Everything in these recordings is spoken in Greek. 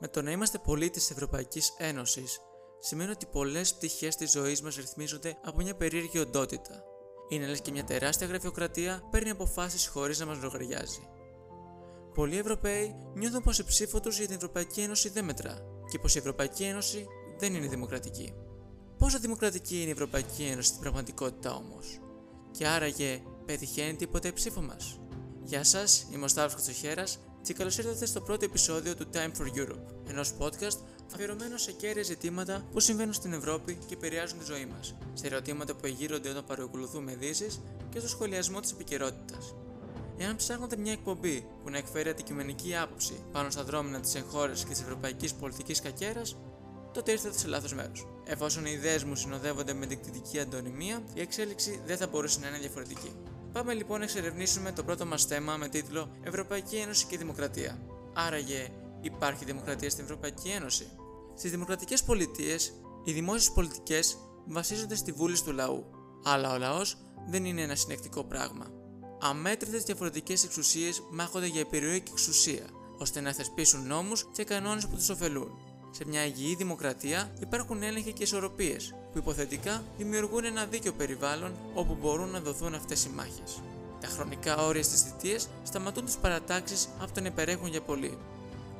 Με το να είμαστε πολίτες της Ευρωπαϊκής Ένωσης, σημαίνει ότι πολλές πτυχές της ζωής μας ρυθμίζονται από μια περίεργη οντότητα. Είναι λες και μια τεράστια γραφειοκρατία παίρνει αποφάσεις χωρίς να μας λογαριάζει. Πολλοί Ευρωπαίοι νιώθουν πως η ψήφο τους για την Ευρωπαϊκή Ένωση δεν μετρά και πως η Ευρωπαϊκή Ένωση δεν είναι δημοκρατική. Πόσο δημοκρατική είναι η Ευρωπαϊκή Ένωση στην πραγματικότητα όμως? Και άραγε, πετυχαίνει τίποτα η ψήφο μας? Γεια σας, είμαι ο Σταύρος Χαίρας και καλώς ήρθατε στο πρώτο επεισόδιο του Time for Europe, ενός podcast αφιερωμένο σε κέρια ζητήματα που συμβαίνουν στην Ευρώπη και επηρεάζουν τη ζωή μας, σε ερωτήματα που εγείρονται όταν παρακολουθούμε ειδήσεις και στο σχολιασμό της επικαιρότητας. Εάν ψάχνετε μια εκπομπή που να εκφέρει αντικειμενική άποψη πάνω στα δρόμενα της εγχώρας και της ευρωπαϊκής πολιτικής κακέρας, τότε ήρθατε σε λάθος μέρος. Εφόσον οι ιδέες μου συνοδεύονται με διεκτητική αντωνυμία, η εξέλιξη δεν θα μπορούσε να είναι διαφορετική. Πάμε λοιπόν να εξερευνήσουμε το πρώτο μας θέμα με τίτλο Ευρωπαϊκή Ένωση και Δημοκρατία. Άραγε, υπάρχει δημοκρατία στην Ευρωπαϊκή Ένωση? Στις δημοκρατικές πολιτείες, οι δημόσιες πολιτικές βασίζονται στη βούληση του λαού, αλλά ο λαός δεν είναι ένα συνεκτικό πράγμα. Αμέτρητες διαφορετικές εξουσίες μάχονται για επιρροή και εξουσία, ώστε να θεσπίσουν νόμους και κανόνες που τους ωφελούν. Σε μια υγιή δημοκρατία υπάρχουν έλεγχοι και ισορροπίες, που υποθετικά δημιουργούν ένα δίκαιο περιβάλλον όπου μπορούν να δοθούν αυτές οι μάχες. Τα χρονικά όρια στις θητείες σταματούν τις παρατάξεις από το να υπερέχουν για πολύ.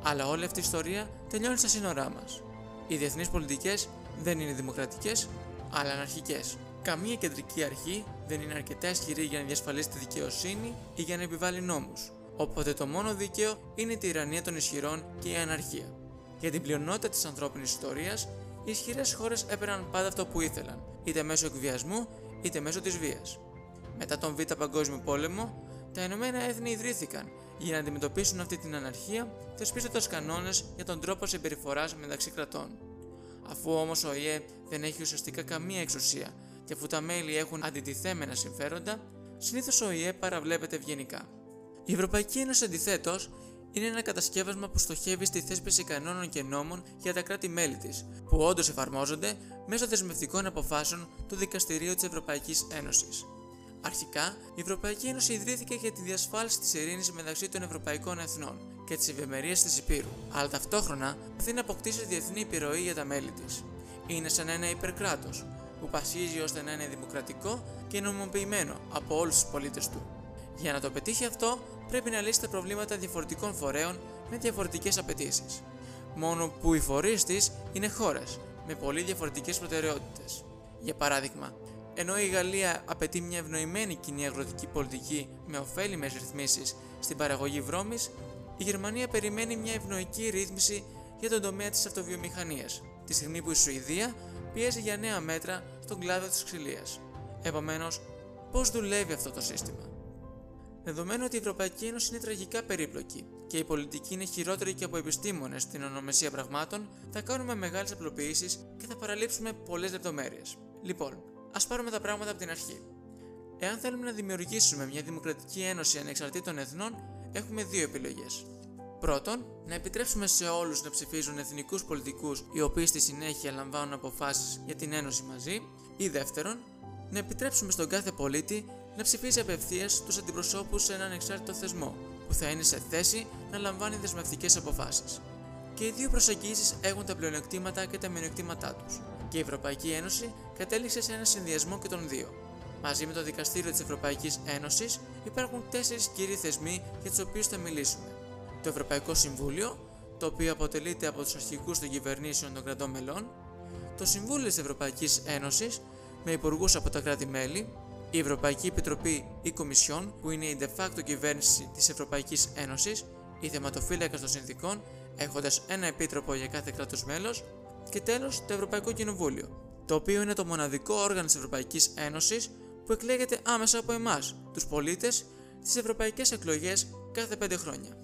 Αλλά όλη αυτή η ιστορία τελειώνει στα σύνορά μας. Οι διεθνείς πολιτικές δεν είναι δημοκρατικές, αλλά αναρχικές. Καμία κεντρική αρχή δεν είναι αρκετά ισχυρή για να διασφαλίσει τη δικαιοσύνη ή για να επιβάλλει νόμους. Οπότε το μόνο δίκαιο είναι η τυραννία των ισχυρών και η αναρχία. Για την πλειονότητα της ανθρώπινης ιστορίας, οι ισχυρές χώρες έπαιρναν πάντα αυτό που ήθελαν, είτε μέσω εκβιασμού είτε μέσω της βίας. Μετά τον Β' Παγκόσμιο Πόλεμο, τα Ηνωμένα Έθνη ιδρύθηκαν για να αντιμετωπίσουν αυτή την αναρχία, θεσπίζοντας κανόνες για τον τρόπο συμπεριφοράς μεταξύ κρατών. Αφού όμως ο ΙΕ δεν έχει ουσιαστικά καμία εξουσία και αφού τα μέλη έχουν αντιτιθέμενα συμφέροντα, συνήθως ο ΙΕ παραβλέπεται ευγενικά. Η Ευρωπαϊκή Ένωση, αντιθέτως, είναι ένα κατασκεύασμα που στοχεύει στη θέσπιση κανόνων και νόμων για τα κράτη-μέλη της, που όντως εφαρμόζονται μέσω δεσμευτικών αποφάσεων του Δικαστηρίου της Ευρωπαϊκής Ένωσης. Αρχικά, η Ευρωπαϊκή Ένωση ιδρύθηκε για τη διασφάλιση της ειρήνης μεταξύ των Ευρωπαϊκών Εθνών και της ευημερίας της Υπήρου, αλλά ταυτόχρονα προσπαθεί να αποκτήσει διεθνή επιρροή για τα μέλη της. Είναι σαν ένα υπερκράτος, που πασχίζει ώστε να είναι δημοκρατικό και νομιμοποιημένο από όλους τους πολίτες του. Για να το πετύχει αυτό, πρέπει να λύσει τα προβλήματα διαφορετικών φορέων με διαφορετικές απαιτήσεις. Μόνο που οι φορείς της είναι χώρες με πολύ διαφορετικές προτεραιότητες. Για παράδειγμα, ενώ η Γαλλία απαιτεί μια ευνοημένη κοινή αγροτική πολιτική με ωφέλιμες ρυθμίσεις στην παραγωγή βρώμης, η Γερμανία περιμένει μια ευνοϊκή ρύθμιση για τον τομέα της αυτοβιομηχανίας, τη στιγμή που η Σουηδία πιέζει για νέα μέτρα στον κλάδο της ξυλίας. Επομένως, πώς δουλεύει αυτό το σύστημα? Δεδομένου ότι η Ευρωπαϊκή Ένωση είναι τραγικά περίπλοκη και η πολιτική είναι χειρότερη και από επιστήμονες στην ονομασία πραγμάτων, θα κάνουμε μεγάλες απλοποιήσεις και θα παραλείψουμε πολλές λεπτομέρειες. Λοιπόν, ας πάρουμε τα πράγματα από την αρχή. Εάν θέλουμε να δημιουργήσουμε μια δημοκρατική ένωση ανεξαρτήτων εθνών, έχουμε δύο επιλογές. Πρώτον, να επιτρέψουμε σε όλους να ψηφίζουν εθνικούς πολιτικούς, οι οποίοι στη συνέχεια λαμβάνουν αποφάσεις για την ένωση μαζί, ή δεύτερον, να επιτρέψουμε στον κάθε πολίτη να ψηφίζει απευθείας τους αντιπροσώπους σε έναν ανεξάρτητο θεσμό, που θα είναι σε θέση να λαμβάνει δεσμευτικές αποφάσεις. Και οι δύο προσεγγίσεις έχουν τα πλεονεκτήματα και τα μειονεκτήματά τους, και η Ευρωπαϊκή Ένωση κατέληξε σε ένα συνδυασμό και των δύο. Μαζί με το Δικαστήριο της Ευρωπαϊκής Ένωσης υπάρχουν 4 κύριοι θεσμοί για τους οποίους θα μιλήσουμε. Το Ευρωπαϊκό Συμβούλιο, το οποίο αποτελείται από τους αρχηγούς των κυβερνήσεων των κρατών μελών, το Συμβούλιο της Ευρωπαϊκής Ένωσης, με υπουργούς από τα κράτη-μέλη, η Ευρωπαϊκή Επιτροπή ή Κομισιόν, που είναι η de facto κυβέρνηση της Ευρωπαϊκής Ένωσης, η θεματοφύλακα των συνθήκων, έχοντας ένα επίτροπο για κάθε κράτος μέλος, και τέλος το Ευρωπαϊκό Κοινοβούλιο, το οποίο είναι το μοναδικό όργανο της Ευρωπαϊκής Ένωσης που εκλέγεται άμεσα από εμάς, τους πολίτες, στις ευρωπαϊκές εκλογές κάθε 5 χρόνια.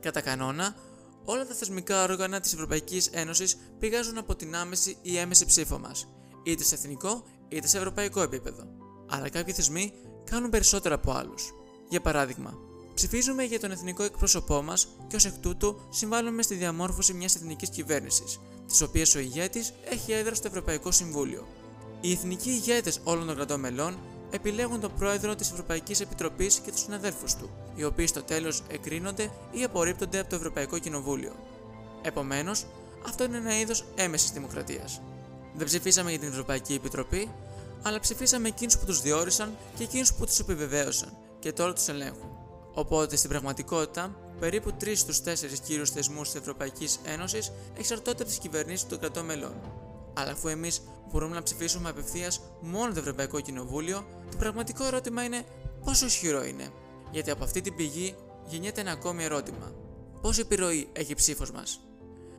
Κατά κανόνα, όλα τα θεσμικά όργανα της Ευρωπαϊκής Ένωσης πηγάζουν από την άμεση ή έμεση ψήφο μας, είτε σε εθνικό είτε σε ευρωπαϊκό επίπεδο. Αλλά κάποιοι θεσμοί κάνουν περισσότερα από άλλους. Για παράδειγμα, ψηφίζουμε για τον εθνικό εκπρόσωπό μας και ως εκ τούτου συμβάλλουμε στη διαμόρφωση μιας εθνικής κυβέρνησης, της οποίας ο ηγέτης έχει έδρα στο Ευρωπαϊκό Συμβούλιο. Οι εθνικοί ηγέτες όλων των κρατών μελών επιλέγουν τον πρόεδρο της Ευρωπαϊκής Επιτροπής και τους συναδέλφους του, οι οποίοι στο τέλος εκκρίνονται ή απορρίπτονται από το Ευρωπαϊκό Κοινοβούλιο. Επομένως, αυτό είναι ένα είδος έμεσης δημοκρατίας. Δεν ψηφίσαμε για την Ευρωπαϊκή Επιτροπή, αλλά ψηφίσαμε εκείνους που τους διόρισαν και εκείνους που τους επιβεβαίωσαν και τώρα τους ελέγχουν. Οπότε, στην πραγματικότητα, περίπου 3 στους 4 κύριους θεσμούς της Ευρωπαϊκής Ένωσης εξαρτώνται από τις κυβερνήσεις των κρατών μελών. Αλλά αφού εμείς μπορούμε να ψηφίσουμε απευθείας μόνο το Ευρωπαϊκό Κοινοβούλιο, το πραγματικό ερώτημα είναι πόσο ισχυρό είναι. Γιατί από αυτή την πηγή γεννιέται ένα ακόμη ερώτημα. Πόση επιρροή έχει η ψήφος μας?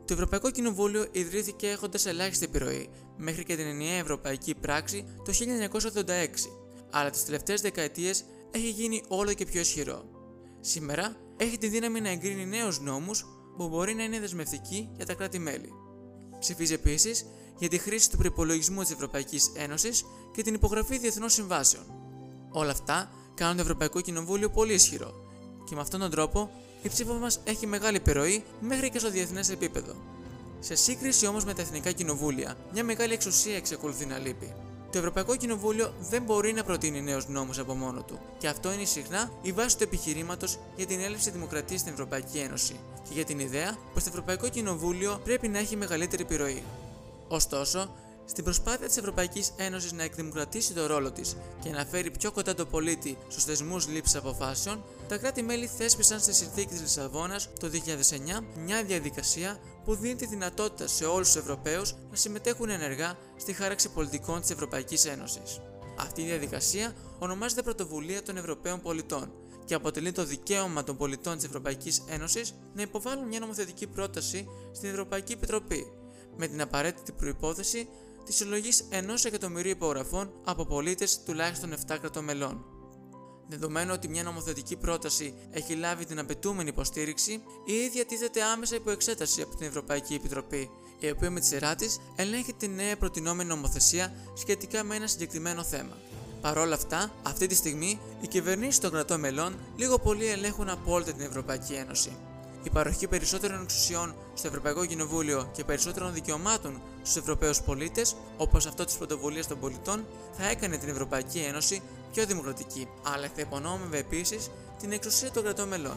Το Ευρωπαϊκό Κοινοβούλιο ιδρύθηκε έχοντας ελάχιστη επιρροή μέχρι και την Ενιαία Ευρωπαϊκή Πράξη το 1986, αλλά τις τελευταίες δεκαετίες έχει γίνει όλο και πιο ισχυρό. Σήμερα έχει τη δύναμη να εγκρίνει νέους νόμους που μπορεί να είναι δεσμευτικοί για τα κράτη-μέλη. Ψηφίζει επίσης για τη χρήση του προϋπολογισμού της Ευρωπαϊκής Ένωσης και την υπογραφή διεθνών συμβάσεων. Όλα αυτά κάνουν το Ευρωπαϊκό Κοινοβούλιο πολύ ισχυρό και με αυτόν τον τρόπο η ψήφος μας έχει μεγάλη επιρροή μέχρι και στο διεθνές επίπεδο. Σε σύγκριση όμως με τα εθνικά κοινοβούλια, μια μεγάλη εξουσία εξακολουθεί να λείπει. Το Ευρωπαϊκό Κοινοβούλιο δεν μπορεί να προτείνει νέους νόμους από μόνο του και αυτό είναι συχνά η βάση του επιχειρήματος για την έλλειψη δημοκρατίας στην Ευρωπαϊκή Ένωση και για την ιδέα πως το Ευρωπαϊκό Κοινοβούλιο πρέπει να έχει μεγαλύτερη επιρροή. Ωστόσο, στην προσπάθεια της Ευρωπαϊκής Ένωσης να εκδημοκρατήσει το ρόλο της και να φέρει πιο κοντά τον πολίτη στους θεσμούς λήψης αποφάσεων, τα κράτη-μέλη θέσπισαν στη Συνθήκη της Λισαβόνας το 2009 μια διαδικασία που δίνει τη δυνατότητα σε όλους τους Ευρωπαίους να συμμετέχουν ενεργά στη χάραξη πολιτικών της Ευρωπαϊκής Ένωσης. Αυτή η διαδικασία ονομάζεται Πρωτοβουλία των Ευρωπαίων Πολιτών και αποτελεί το δικαίωμα των πολιτών της Ευρωπαϊκής Ένωσης να υποβάλουν μια νομοθετική πρόταση στην Ευρωπαϊκή Επιτροπή με την απαραίτητη προϋπόθεση της συλλογής 1.000.000 υπογραφών από πολίτες τουλάχιστον 7 κρατών μελών. Δεδομένου ότι μια νομοθετική πρόταση έχει λάβει την απαιτούμενη υποστήριξη, η ίδια τίθεται άμεσα υπό εξέταση από την Ευρωπαϊκή Επιτροπή, η οποία με τη σειρά της ελέγχει την νέα προτεινόμενη νομοθεσία σχετικά με ένα συγκεκριμένο θέμα. Παρ' όλα αυτά, αυτή τη στιγμή οι κυβερνήσεις των κρατών μελών λίγο πολύ ελέγχουν απόλυτα την Ευρωπαϊκή Ένωση. Η παροχή περισσότερων εξουσιών στο Ευρωπαϊκό Κοινοβούλιο και περισσότερων δικαιωμάτων στους Ευρωπαίους πολίτες, όπως αυτό της πρωτοβουλίας των πολιτών, θα έκανε την Ευρωπαϊκή Ένωση πιο δημοκρατική, αλλά θα υπονόμευε επίσης την εξουσία των κρατών μελών.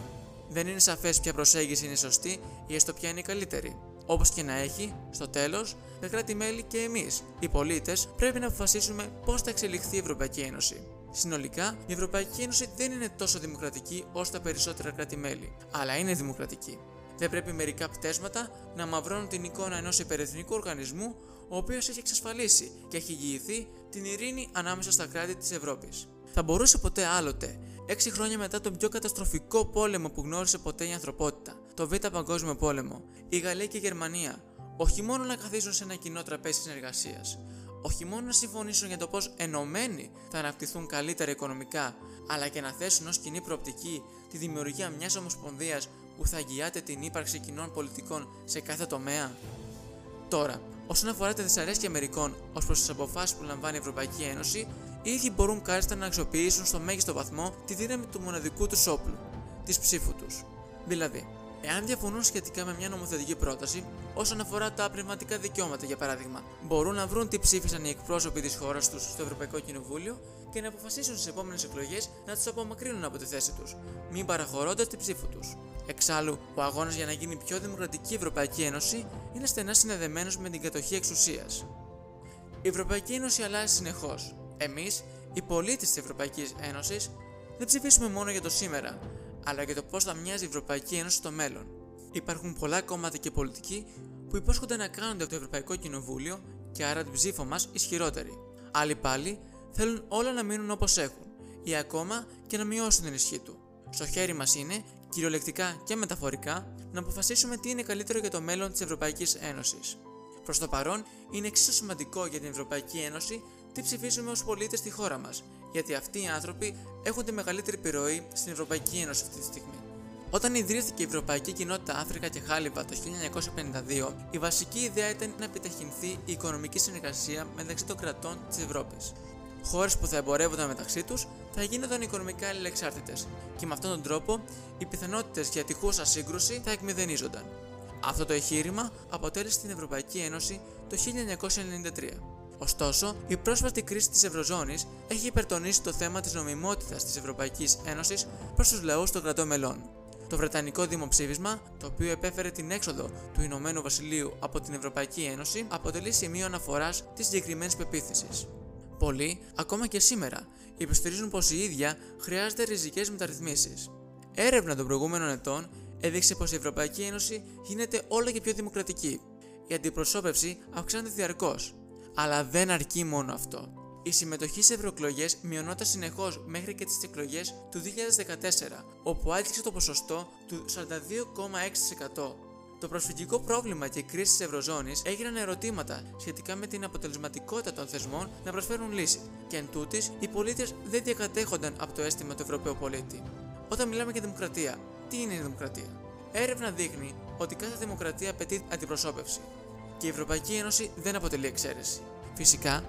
Δεν είναι σαφές ποια προσέγγιση είναι σωστή ή έστω ποια είναι η καλύτερη. Όπως και να έχει, στο τέλος, τα κράτη-μέλη και εμείς, οι πολίτες, πρέπει να αποφασίσουμε πώς θα εξελιχθεί η Ευρωπαϊκή Ένωση. Συνολικά, η Ευρωπαϊκή Ένωση δεν είναι τόσο δημοκρατική όσο τα περισσότερα κράτη-μέλη, αλλά είναι δημοκρατική. Δεν πρέπει μερικά πτέσματα να μαυρώνουν την εικόνα ενός υπερεθνικού οργανισμού, ο οποίος έχει εξασφαλίσει και έχει εγγυηθεί την ειρήνη ανάμεσα στα κράτη της Ευρώπης. Θα μπορούσε ποτέ άλλοτε, 6 χρόνια μετά τον πιο καταστροφικό πόλεμο που γνώρισε ποτέ η ανθρωπότητα, το Β' Παγκόσμιο Πόλεμο, η Γαλλία και η Γερμανία, όχι μόνο να καθίσουν σε ένα κοινό τραπέζι συνεργασίας, όχι μόνο να συμφωνήσουν για το πώς ενωμένοι θα αναπτυχθούν καλύτερα οικονομικά, αλλά και να θέσουν ως κοινή προοπτική τη δημιουργία μιας ομοσπονδίας που θα αγγιάται την ύπαρξη κοινών πολιτικών σε κάθε τομέα. Τώρα, όσον αφορά τη δυσαρέσκεια μερικών ως προς τις αποφάσεις που λαμβάνει η Ευρωπαϊκή Ένωση, οι ίδιοι μπορούν κάλλιστα να αξιοποιήσουν στο μέγιστο βαθμό τη δύναμη του μοναδικού τους όπλου, της ψήφου τους. Δηλαδή, εάν διαφωνούν σχετικά με μια νομοθετική πρόταση, όσον αφορά τα πνευματικά δικαιώματα για παράδειγμα, μπορούν να βρουν τι ψήφισαν οι εκπρόσωποι της χώρας τους στο Ευρωπαϊκό Κοινοβούλιο και να αποφασίσουν στις επόμενες εκλογές να τους απομακρύνουν από τη θέση τους, μην παραχωρώντας την ψήφο τους. Εξάλλου, ο αγώνας για να γίνει πιο δημοκρατική η Ευρωπαϊκή Ένωση είναι στενά συνδεδεμένος με την κατοχή εξουσίας. Η Ευρωπαϊκή Ένωση αλλάζει συνεχώς. Εμείς, οι πολίτες της Ευρωπαϊκής Ένωσης, δεν ψηφίσουμε μόνο για το σήμερα, αλλά για το πώς θα μοιάζει η Ευρωπαϊκή Ένωση στο μέλλον. Υπάρχουν πολλά κόμματα και πολιτικοί που υπόσχονται να κάνονται από το Ευρωπαϊκό Κοινοβούλιο και άρα την ψήφο μας ισχυρότερη. Άλλοι πάλι θέλουν όλα να μείνουν όπως έχουν ή ακόμα και να μειώσουν την ισχύ του. Στο χέρι μας είναι, κυριολεκτικά και μεταφορικά, να αποφασίσουμε τι είναι καλύτερο για το μέλλον της Ευρωπαϊκής Ένωσης. Προς το παρόν, είναι εξίσου σημαντικό για την Ευρωπαϊκή Ένωση τι ψηφίζουμε ως πολίτες στη χώρα μας, γιατί αυτοί οι άνθρωποι έχουν τη μεγαλύτερη επιρροή στην Ευρωπαϊκή Ένωση αυτή τη στιγμή. Όταν ιδρύθηκε η Ευρωπαϊκή Κοινότητα Άνθρακα και Χάλυβα το 1952, η βασική ιδέα ήταν να επιταχυνθεί η οικονομική συνεργασία μεταξύ των κρατών της Ευρώπης. Χώρες που θα εμπορεύονταν μεταξύ τους θα γίνονταν οικονομικά αλληλεξάρτητες και με αυτόν τον τρόπο οι πιθανότητες για τυχούσα σύγκρουση θα εκμηδενίζονταν. Αυτό το εγχείρημα αποτέλεσε την Ευρωπαϊκή Ένωση το 1993. Ωστόσο, η πρόσφατη κρίση της Ευρωζώνης έχει υπερτονίσει το θέμα της νομιμότητας της Ευρωπαϊκής Ένωσης προς τους λαούς των κρατών μελών. το Βρετανικό δημοψήφισμα, το οποίο επέφερε την έξοδο του Ηνωμένου Βασιλείου από την Ευρωπαϊκή Ένωση, αποτελεί σημείο αναφοράς της συγκεκριμένης πεποίθησης. Πολλοί, ακόμα και σήμερα, υποστηρίζουν πως η ίδια χρειάζεται ριζικές μεταρρυθμίσεις. Έρευνα των προηγούμενων ετών έδειξε πως η Ευρωπαϊκή Ένωση γίνεται όλο και πιο δημοκρατική. Η αντιπροσώπευση αυξάνεται διαρκώς. Αλλά δεν αρκεί μόνο αυτό. Η συμμετοχή σε ευρωεκλογές μειωνόταν συνεχώς μέχρι και τις εκλογές του 2014, όπου άγγιξε το ποσοστό του 42,6%. Το προσφυγικό πρόβλημα και η κρίση της Ευρωζώνης έγιναν ερωτήματα σχετικά με την αποτελεσματικότητα των θεσμών να προσφέρουν λύση, και εν τούτης οι πολίτες δεν διακατέχονταν από το αίσθημα του Ευρωπαίου πολίτη. Όταν μιλάμε για δημοκρατία, τι είναι η δημοκρατία? Έρευνα δείχνει ότι κάθε δημοκρατία απαιτεί αντιπροσώπευση. Και η Ευρωπαϊκή Ένωση δεν αποτελεί εξαίρεση. Φυσικά,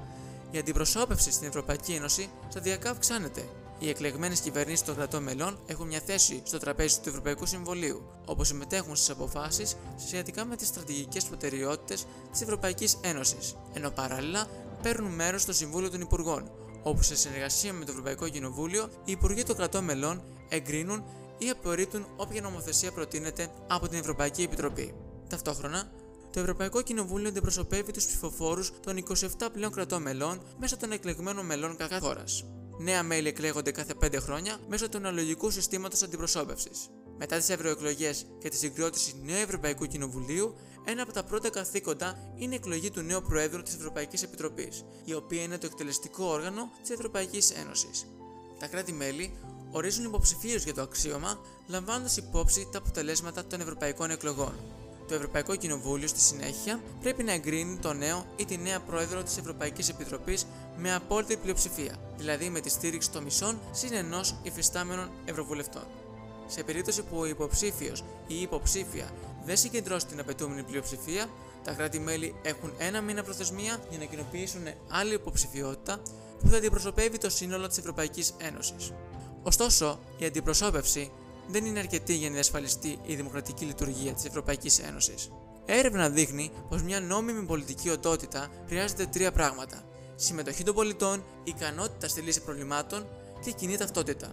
η αντιπροσώπευση στην Ευρωπαϊκή Ένωση σταδιακά αυξάνεται. Οι εκλεγμένες κυβερνήσεις των κρατών μελών έχουν μια θέση στο τραπέζι του Ευρωπαϊκού Συμβουλίου, όπου συμμετέχουν στις αποφάσεις σχετικά με τις στρατηγικές προτεραιότητες της Ευρωπαϊκής Ένωσης, ενώ παράλληλα παίρνουν μέρος στο Συμβούλιο των Υπουργών, όπου σε συνεργασία με το Ευρωπαϊκό Κοινοβούλιο οι Υπουργοί των κρατών μελών εγκρίνουν ή απορρίπτουν όποια νομοθεσία προτείνεται από την Ευρωπαϊκή Επιτροπή. Ταυτόχρονα, το Ευρωπαϊκό Κοινοβούλιο αντιπροσωπεύει τους ψηφοφόρους των 27 πλέον κρατών μελών μέσω των εκλεγμένων μελών κάθε χώρας. Νέα μέλη εκλέγονται κάθε 5 χρόνια μέσω του αναλογικού συστήματος αντιπροσώπευσης. Μετά τις ευρωεκλογές και τη συγκρότηση νέου Ευρωπαϊκού Κοινοβουλίου, ένα από τα πρώτα καθήκοντα είναι η εκλογή του νέου Προέδρου της Ευρωπαϊκής Επιτροπής, η οποία είναι το εκτελεστικό όργανο της Ευρωπαϊκής Ένωσης. Τα κράτη-μέλη ορίζουν υποψηφίους για το αξίωμα, λαμβάνοντας υπόψη τα αποτελέσματα των ευρωπαϊκών εκλογών. Το Ευρωπαϊκό Κοινοβούλιο στη συνέχεια πρέπει να εγκρίνει τον νέο ή τη νέα πρόεδρο της Ευρωπαϊκής Επιτροπής με απόλυτη πλειοψηφία, δηλαδή με τη στήριξη των μισών συν ενός υφιστάμενων ευρωβουλευτών. Σε περίπτωση που ο υποψήφιος ή η υποψήφια δεν συγκεντρώσει την απαιτούμενη πλειοψηφία, τα κράτη-μέλη έχουν ένα μήνα προθεσμία για να κοινοποιήσουν άλλη υποψηφιότητα που θα αντιπροσωπεύει το σύνολο της Ευρωπαϊκής Ένωσης. Ωστόσο, η αντιπροσώπευση δεν είναι αρκετή για να διασφαλιστεί η δημοκρατική λειτουργία της Ευρωπαϊκής Ένωσης. Έρευνα δείχνει πως μια νόμιμη πολιτική οντότητα χρειάζεται τρία πράγματα: συμμετοχή των πολιτών, ικανότητα στη λύση προβλημάτων και κοινή ταυτότητα.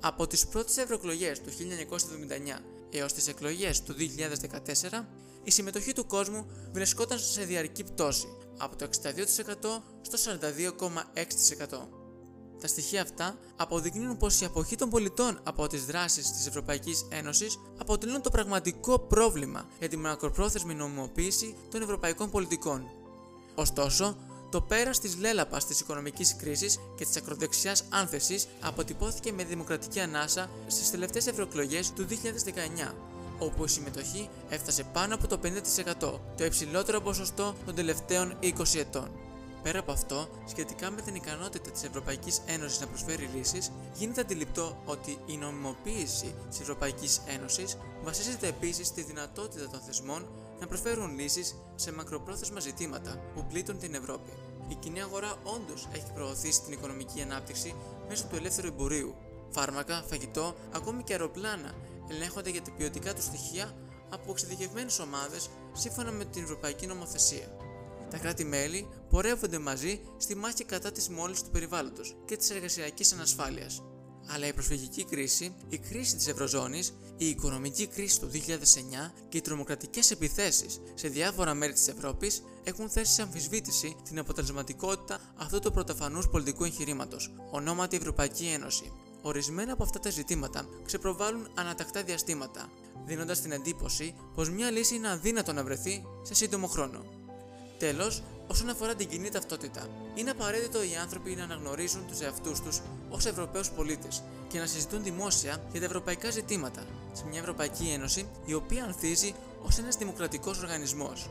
Από τις πρώτες ευρωεκλογές του 1979 έως τις εκλογές του 2014, η συμμετοχή του κόσμου βρισκόταν σε διαρκή πτώση, από το 62% στο 42,6%. Τα στοιχεία αυτά αποδεικνύουν πως η αποχή των πολιτών από τις δράσεις της Ευρωπαϊκής Ένωσης αποτελούν το πραγματικό πρόβλημα για τη μακροπρόθεσμη νομιμοποίηση των ευρωπαϊκών πολιτικών. Ωστόσο, το πέρας της λέλαπας της οικονομικής κρίσης και της ακροδεξιάς άνθεσης αποτυπώθηκε με δημοκρατική ανάσα στις τελευταίες ευρωεκλογές του 2019, όπου η συμμετοχή έφτασε πάνω από το 50%, το υψηλότερο ποσοστό των τελευταίων 20 ετών. Πέρα από αυτό, σχετικά με την ικανότητα της Ευρωπαϊκής Ένωσης να προσφέρει λύσεις, γίνεται αντιληπτό ότι η νομιμοποίηση της Ευρωπαϊκής Ένωσης βασίζεται επίσης στη δυνατότητα των θεσμών να προσφέρουν λύσεις σε μακροπρόθεσμα ζητήματα που πλήττουν την Ευρώπη. Η κοινή αγορά όντως έχει προωθήσει την οικονομική ανάπτυξη μέσω του ελεύθερου εμπορίου. Φάρμακα, φαγητό, ακόμη και αεροπλάνα ελέγχονται για τα ποιοτικά του στοιχεία από εξειδικευμένες ομάδες σύμφωνα με την Ευρωπαϊκή Νομοθεσία. Τα κράτη-μέλη πορεύονται μαζί στη μάχη κατά της μόλυνσης του περιβάλλοντος και της εργασιακής ανασφάλειας. Αλλά η προσφυγική κρίση, η κρίση της Ευρωζώνης, η οικονομική κρίση του 2009 και οι τρομοκρατικές επιθέσεις σε διάφορα μέρη της Ευρώπης έχουν θέσει σε αμφισβήτηση την αποτελεσματικότητα αυτού του πρωτοφανούς πολιτικού εγχειρήματος, ονόματι Ευρωπαϊκή Ένωση. Ορισμένα από αυτά τα ζητήματα ξεπροβάλλουν ανατακτά διαστήματα, δίνοντας την εντύπωση πως μια λύση είναι αδύνατο να βρεθεί σε σύντομο χρόνο. Τέλος, όσον αφορά την κοινή ταυτότητα, είναι απαραίτητο οι άνθρωποι να αναγνωρίζουν τους εαυτούς τους ως Ευρωπαίους πολίτες και να συζητούν δημόσια για τα ευρωπαϊκά ζητήματα σε μια Ευρωπαϊκή Ένωση η οποία ανθίζει ως ένας δημοκρατικός οργανισμός.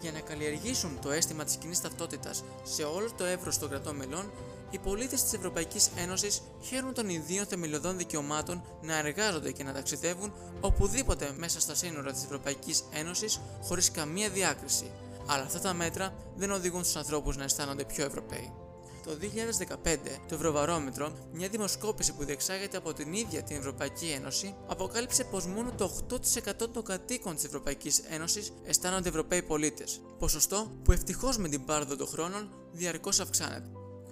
Για να καλλιεργήσουν το αίσθημα της κοινής ταυτότητας σε όλο το εύρος των κρατών μελών, οι πολίτες της Ευρωπαϊκής Ένωσης χαίρουν των ιδίων θεμελιωδών δικαιωμάτων να εργάζονται και να ταξιδεύουν οπουδήποτε μέσα στα σύνορα της Ευρωπαϊκής Ένωσης χωρίς καμία διάκριση. Αλλά αυτά τα μέτρα δεν οδηγούν τους ανθρώπους να αισθάνονται πιο Ευρωπαίοι. Το 2015, το Ευρωβαρόμετρο, μια δημοσκόπηση που διεξάγεται από την ίδια την Ευρωπαϊκή Ένωση, αποκάλυψε πως μόνο το 8% των κατοίκων της Ευρωπαϊκής Ένωσης αισθάνονται Ευρωπαίοι πολίτες. Ποσοστό που ευτυχώς με την πάροδο των χρόνων διαρκώς αυξάνεται.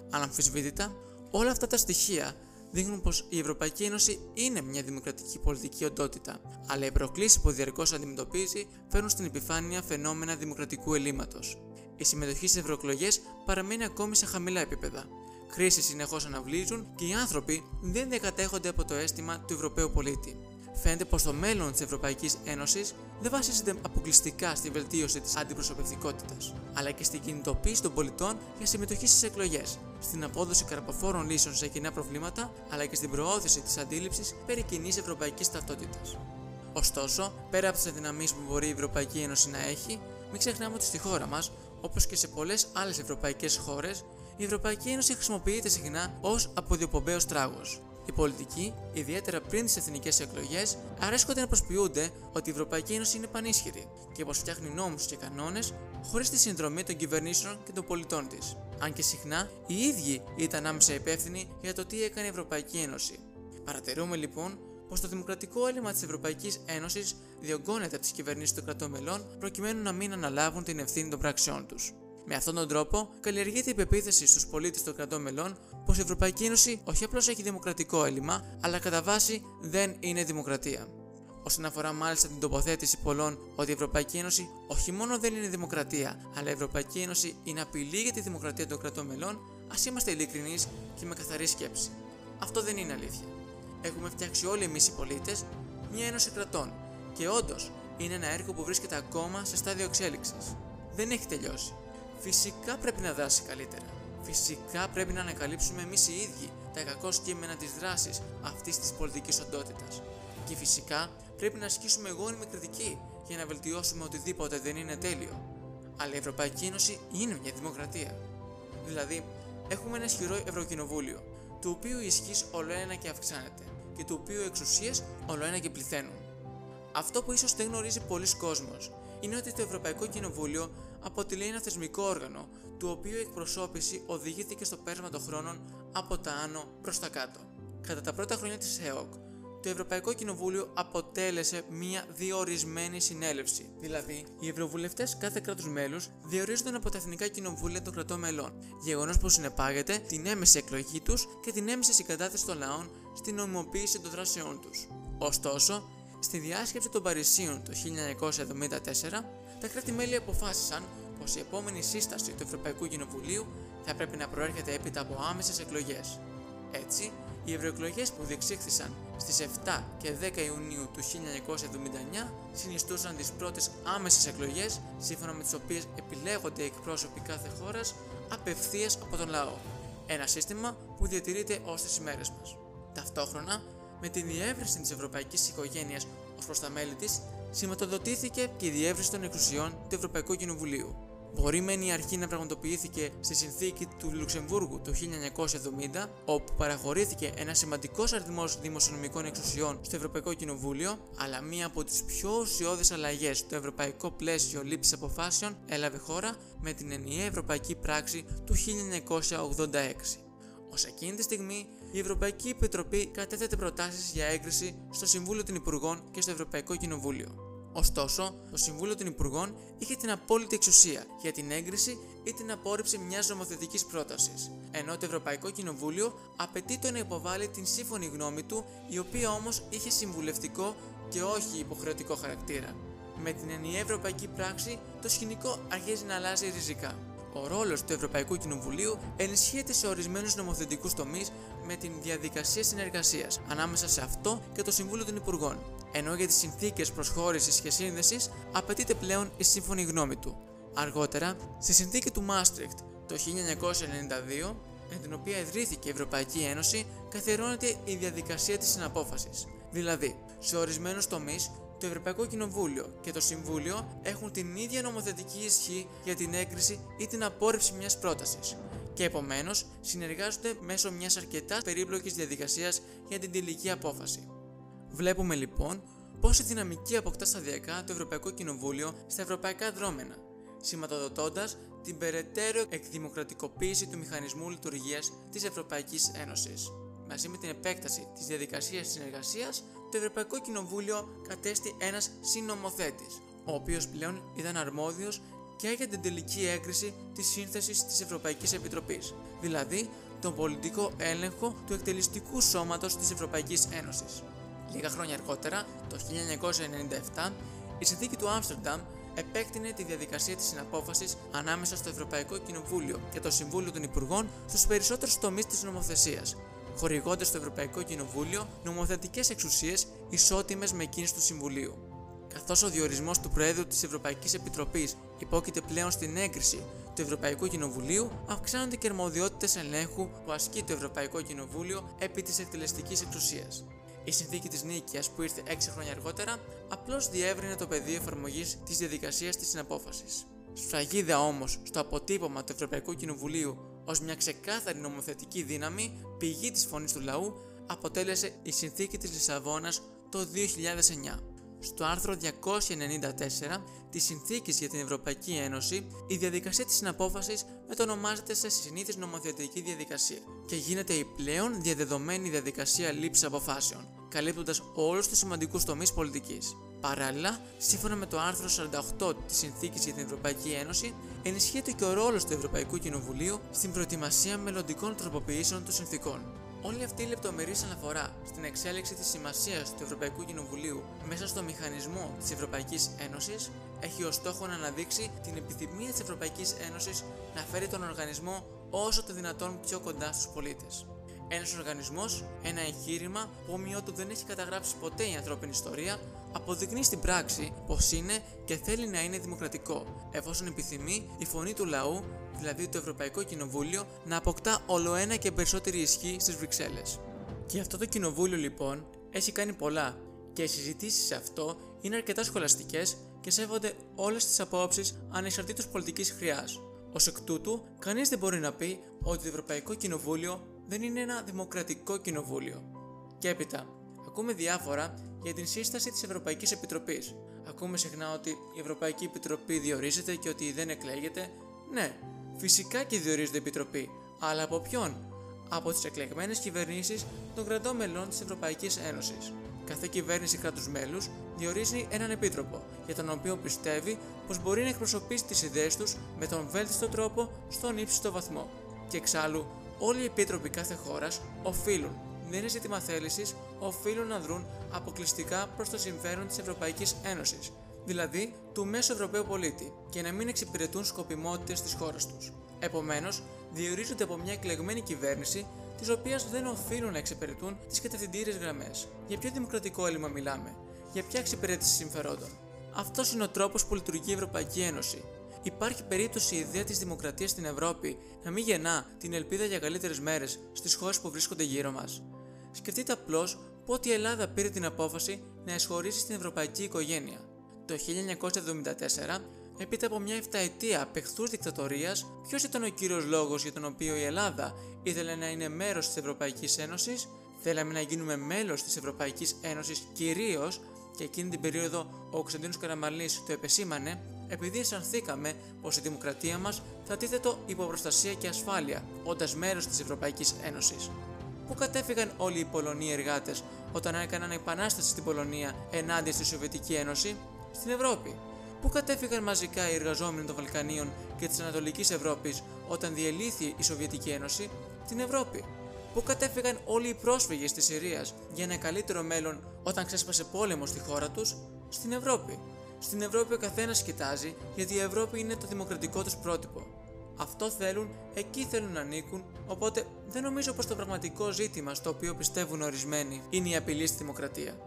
Αναμφισβήτητα, όλα αυτά τα στοιχεία δείχνουν πως η Ευρωπαϊκή Ένωση είναι μια δημοκρατική πολιτική οντότητα, αλλά οι προκλήσεις που διαρκώς αντιμετωπίζει φέρνουν στην επιφάνεια φαινόμενα δημοκρατικού ελλείμματος. Η συμμετοχή στις ευρωεκλογές παραμένει ακόμη σε χαμηλά επίπεδα. Κρίσεις συνεχώς αναβλύζουν και οι άνθρωποι δεν διακατέχονται από το αίσθημα του Ευρωπαίου πολίτη. Φαίνεται πως το μέλλον της Ευρωπαϊκής Ένωσης δεν βασίζεται αποκλειστικά στη βελτίωση της αντιπροσωπευτικότητας, αλλά και στην κινητοποίηση των πολιτών για συμμετοχή στις εκλογές, στην απόδοση καρποφόρων λύσεων σε κοινά προβλήματα, αλλά και στην προώθηση της αντίληψης περί κοινής ευρωπαϊκής ταυτότητας. Ωστόσο, πέρα από τις αδυναμίες που μπορεί η Ευρωπαϊκή Ένωση να έχει, μην ξεχνάμε ότι στη χώρα μας, όπως και σε πολλές άλλες ευρωπαϊκές χώρες, η Ευρωπαϊκή Ένωση χρησιμοποιείται συχνά ως αποδιοπομπαίος τράγος. Οι πολιτικοί, ιδιαίτερα πριν τις εθνικές εκλογές, αρέσκονται να προσποιούνται ότι η Ευρωπαϊκή Ένωση είναι πανίσχυρη και πως φτιάχνει νόμους και κανόνες χωρίς τη συνδρομή των κυβερνήσεων και των πολιτών της. Αν και συχνά οι ίδιοι ήταν άμεσα υπεύθυνοι για το τι έκανε η Ευρωπαϊκή Ένωση. Παρατηρούμε λοιπόν πως το δημοκρατικό έλλειμμα της Ευρωπαϊκής Ένωσης διωγγώνεται από τις κυβερνήσεις των κρατών μελών προκειμένου να μην αναλάβουν την ευθύνη των πράξεών τους. Με αυτόν τον τρόπο, καλλιεργείται η πεποίθηση στους πολίτες των κρατών μελών πως η Ευρωπαϊκή Ένωση όχι απλώς έχει δημοκρατικό έλλειμμα, αλλά κατά βάση δεν είναι δημοκρατία. Όσον αφορά μάλιστα την τοποθέτηση πολλών ότι η Ευρωπαϊκή Ένωση όχι μόνο δεν είναι δημοκρατία, αλλά η Ευρωπαϊκή Ένωση είναι απειλή για τη δημοκρατία των κρατών μελών, ας είμαστε ειλικρινείς και με καθαρή σκέψη. Αυτό δεν είναι αλήθεια. Έχουμε φτιάξει όλοι εμείς οι πολίτες μια ένωση κρατών και όντως είναι ένα έργο που βρίσκεται ακόμα σε στάδιο εξέλιξης. Δεν έχει τελειώσει. Φυσικά πρέπει να δράσει καλύτερα. Φυσικά πρέπει να ανακαλύψουμε εμείς οι ίδιοι τα κακό κείμενα της δράσης αυτής της πολιτικής οντότητας. Και φυσικά πρέπει να ασκήσουμε γόνιμη κριτική για να βελτιώσουμε οτιδήποτε δεν είναι τέλειο. Αλλά η Ευρωπαϊκή Ένωση είναι μια δημοκρατία. Δηλαδή, έχουμε ένα ισχυρό Ευρωκοινοβούλιο, του οποίου η ισχύς ολοένα και αυξάνεται και του οποίου οι εξουσίες ολοένα και πληθαίνουν. Αυτό που ίσως δεν γνωρίζει πολλοί κόσμος είναι ότι το Ευρωπαϊκό Κοινοβούλιο αποτελεί ένα θεσμικό όργανο, του οποίου η εκπροσώπηση οδηγήθηκε στο πέρασμα των χρόνων από τα άνω προς τα κάτω. Κατά τα πρώτα χρόνια της ΕΟΚ, το Ευρωπαϊκό Κοινοβούλιο αποτέλεσε μία διορισμένη συνέλευση. Δηλαδή, οι ευρωβουλευτές κάθε κράτους μέλους διορίζονταν από τα εθνικά κοινοβούλια των κρατών μελών, γεγονός που συνεπάγεται την έμεση εκλογή τους και την έμεση συγκατάθεση των λαών στην νομιμοποίηση των δράσεών τους. Ωστόσο, στη διάσκεψη των Παρισίων το 1974, τα κράτη-μέλη αποφάσισαν πως η επόμενη σύσταση του Ευρωπαϊκού Κοινοβουλίου θα πρέπει να προέρχεται έπειτα από άμεσες εκλογές. Έτσι, οι ευρωεκλογές που διεξήχθησαν στις 7 και 10 Ιουνίου του 1979 συνιστούσαν τις πρώτες άμεσες εκλογές, σύμφωνα με τις οποίες επιλέγονται οι εκπρόσωποι κάθε χώρας απευθείας από τον λαό. Ένα σύστημα που διατηρείται ως τις ημέρες μας. Ταυτόχρονα, με τη διεύρυνση της ευρωπαϊκής οικογένειας ως προς τα μέλη της, σηματοδοτήθηκε και η διεύρυνση των εξουσιών του Ευρωπαϊκού Κοινοβουλίου. Μπορεί μεν η αρχή να πραγματοποιήθηκε στη Συνθήκη του Λουξεμβούργου το 1970, όπου παραχωρήθηκε ένα σημαντικός αριθμός δημοσιονομικών εξουσιών στο Ευρωπαϊκό Κοινοβούλιο, αλλά μία από τις πιο ουσιώδεις αλλαγές στο ευρωπαϊκό πλαίσιο λήψης αποφάσεων έλαβε χώρα με την Ενιαία Ευρωπαϊκή Πράξη του 1986. Ως εκείνη τη στιγμή, η Ευρωπαϊκή Επιτροπή κατέθετε προτάσεις για έγκριση στο Συμβούλιο των Υπουργών και στο Ευρωπαϊκό Κοινοβούλιο. Ωστόσο, το Συμβούλιο των Υπουργών είχε την απόλυτη εξουσία για την έγκριση ή την απόρριψη μιας νομοθετικής πρότασης, ενώ το Ευρωπαϊκό Κοινοβούλιο απαιτείται να υποβάλει την σύμφωνη γνώμη του, η οποία όμως είχε συμβουλευτικό και όχι υποχρεωτικό χαρακτήρα. Με την Ενιαία Ευρωπαϊκή Πράξη, το σκηνικό αρχίζει να αλλάζει ριζικά. Ο ρόλος του Ευρωπαϊκού Κοινοβουλίου ενισχύεται σε ορισμένους νομοθετικούς τομείς με την διαδικασία συνεργασίας ανάμεσα σε αυτό και το Συμβούλιο των Υπουργών, ενώ για τις συνθήκες προσχώρησης και σύνδεσης απαιτείται πλέον η σύμφωνη γνώμη του. Αργότερα, στη Συνθήκη του Μάστρικτ το 1992, με την οποία ιδρύθηκε η Ευρωπαϊκή Ένωση, καθιερώνεται η διαδικασία της συναπόφασης. Δηλαδή, σε ορισμένους τομείς, το Ευρωπαϊκό Κοινοβούλιο και το Συμβούλιο έχουν την ίδια νομοθετική ισχύ για την έγκριση ή την απόρριψη μιας πρότασης και επομένως συνεργάζονται μέσω μιας αρκετά περίπλοκης διαδικασίας για την τελική απόφαση. Βλέπουμε λοιπόν πώς η δυναμική αποκτά σταδιακά το Ευρωπαϊκό Κοινοβούλιο στα ευρωπαϊκά δρόμενα, σηματοδοτώντας την περαιτέρω εκδημοκρατικοποίηση του μηχανισμού λειτουργίας της Ευρωπαϊκής Ένωσης. Μαζί με την επέκταση της διαδικασίας συνεργασίας, το Ευρωπαϊκό Κοινοβούλιο κατέστη ένας συνομοθέτης, ο οποίος πλέον ήταν αρμόδιος και για την τελική έγκριση της σύνθεσης της Ευρωπαϊκής Επιτροπής. Δηλαδή, τον πολιτικό έλεγχο του εκτελεστικού σώματος της Ευρωπαϊκής Ένωσης. Λίγα χρόνια αργότερα, το 1997, η Συνθήκη του Amsterdam επέκτηνε τη διαδικασία της συναπόφασης ανάμεσα στο Ευρωπαϊκό Κοινοβούλιο και το Συμβούλιο των Υπουργών στους περισσότερους τομείς της νομοθεσίας, χορηγώντας στο Ευρωπαϊκό Κοινοβούλιο νομοθετικές εξουσίες ισότιμες με εκείνες του Συμβουλίου. Καθώς ο διορισμός του Προέδρου της Ευρωπαϊκής Επιτροπής υπόκειται πλέον στην έγκριση του Ευρωπαϊκού Κοινοβουλίου, αυξάνονται και αρμοδιότητες ελέγχου που ασκεί το Ευρωπαϊκό Κοινοβούλιο επί της εκτελεστικής εξουσίας. Η Συνθήκη της Νίκαιας, που ήρθε 6 χρόνια αργότερα, απλώς διεύρυνε το πεδίο εφαρμογής της διαδικασίας της συναπόφασης. Σφραγίδα όμως στο αποτύπωμα του Ευρωπαϊκού Κοινοβουλίου ως μια ξεκάθαρη νομοθετική δύναμη, πηγή της φωνής του λαού, αποτέλεσε η Συνθήκη της Λισαβόνας το 2009. Στο άρθρο 294 της Συνθήκης για την Ευρωπαϊκή Ένωση, η διαδικασία της συναπόφασης μετονομάζεται σε συνήθις νομοθετική διαδικασία και γίνεται η πλέον διαδεδομένη διαδικασία λήψης αποφάσεων, καλύπτοντας όλους τους σημαντικούς τομείς πολιτικής. Παράλληλα, σύμφωνα με το άρθρο 48 της Συνθήκης για την Ευρωπαϊκή Ένωση, ενισχύεται και ο ρόλος του Ευρωπαϊκού Κοινοβουλίου στην προετοιμασία μελλοντικών τροποποιήσεων των συνθήκων. Όλη αυτή η λεπτομερής αναφορά στην εξέλιξη της σημασίας του Ευρωπαϊκού Κοινοβουλίου μέσα στο μηχανισμό της Ευρωπαϊκής Ένωσης έχει ως στόχο να αναδείξει την επιθυμία της Ευρωπαϊκής Ένωσης να φέρει τον οργανισμό όσο το δυνατόν πιο κοντά στους πολίτες. Ένας οργανισμός, ένα εγχείρημα που ομοιότου δεν έχει καταγράψει ποτέ η ανθρώπινη ιστορία, αποδεικνύει στην πράξη πως είναι και θέλει να είναι δημοκρατικό, εφόσον επιθυμεί η φωνή του λαού, δηλαδή το Ευρωπαϊκό Κοινοβούλιο, να αποκτά ολοένα και περισσότερη ισχύ στις Βρυξέλλες. Και αυτό το κοινοβούλιο λοιπόν έχει κάνει πολλά και οι συζητήσεις σε αυτό είναι αρκετά σχολαστικές και σέβονται όλες τις απόψεις ανεξαρτήτως πολιτικής χρειάς. Ως εκ τούτου, κανείς δεν μπορεί να πει ότι το Ευρωπαϊκό Κοινοβούλιο δεν είναι ένα δημοκρατικό κοινοβούλιο. Και έπειτα, ακούμε διάφορα για την σύσταση της Ευρωπαϊκής Επιτροπής. Ακούμε συχνά ότι η Ευρωπαϊκή Επιτροπή διορίζεται και ότι δεν εκλέγεται. Ναι, φυσικά και διορίζεται η Επιτροπή. Αλλά από ποιον? Από τις εκλεγμένες κυβερνήσεις των κρατών μελών της Ευρωπαϊκής Ένωσης. Κάθε κυβέρνηση κράτους μέλους διορίζει έναν επίτροπο, για τον οποίο πιστεύει πως μπορεί να εκπροσωπήσει τις ιδέες τους με τον βέλτιστο τρόπο στον ύψιστο βαθμό. Και εξάλλου, όλοι οι επίτροποι κάθε χώρας οφείλουν, δεν είναι ζήτημα θέλησης, οφείλουν να δρουν αποκλειστικά προς το συμφέρον της Ευρωπαϊκής Ένωσης, δηλαδή του μέσου Ευρωπαίου πολίτη, και να μην εξυπηρετούν σκοπιμότητες της χώρας τους. Επομένως, διορίζονται από μια εκλεγμένη κυβέρνηση, της οποίας δεν οφείλουν να εξυπηρετούν τις κατευθυντήριες γραμμές. Για ποιο δημοκρατικό έλλειμμα μιλάμε? Για ποια εξυπηρέτηση συμφερόντων? Αυτός είναι ο τρόπος που λειτουργεί η Ευρωπαϊκή Ένωση. Υπάρχει περίπτωση η ιδέα της δημοκρατίας στην Ευρώπη να μην γεννά την ελπίδα για καλύτερες μέρες στις χώρες που βρίσκονται γύρω μας? Σκεφτείτε απλώς πότε η Ελλάδα πήρε την απόφαση να εισχωρήσει στην ευρωπαϊκή οικογένεια. Το 1974, έπειτα από μια 7ετία απεχθούς δικτατορίας, ποιος ήταν ο κύριος λόγος για τον οποίο η Ελλάδα ήθελε να είναι μέρος της Ευρωπαϊκής Ένωσης? Θέλαμε να γίνουμε μέλος της Ευρωπαϊκής Ένωσης κυρίως, και εκείνη την περίοδο ο Ξενοφών Καραμαλής το επεσήμανε, επειδή αισθανθήκαμε πως η δημοκρατία μας θα τίθετο υπό προστασία και ασφάλεια, όντας μέρος της Ευρωπαϊκής Ένωσης. Πού κατέφυγαν όλοι οι Πολωνοί εργάτες όταν έκαναν επανάσταση στην Πολωνία ενάντια στη Σοβιετική Ένωση? Στην Ευρώπη. Πού κατέφυγαν μαζικά οι εργαζόμενοι των Βαλκανίων και της Ανατολικής Ευρώπης όταν διελήθη η Σοβιετική Ένωση? Στην Ευρώπη. Πού κατέφυγαν όλοι οι πρόσφυγες της Συρίας για ένα καλύτερο μέλλον όταν ξέσπασε πόλεμο στη χώρα τους? Στην Ευρώπη. Στην Ευρώπη ο καθένας κοιτάζει, γιατί η Ευρώπη είναι το δημοκρατικό τους πρότυπο. Αυτό θέλουν, εκεί θέλουν να ανήκουν, οπότε δεν νομίζω πως το πραγματικό ζήτημα στο οποίο πιστεύουν ορισμένοι είναι η απειλή στη δημοκρατία.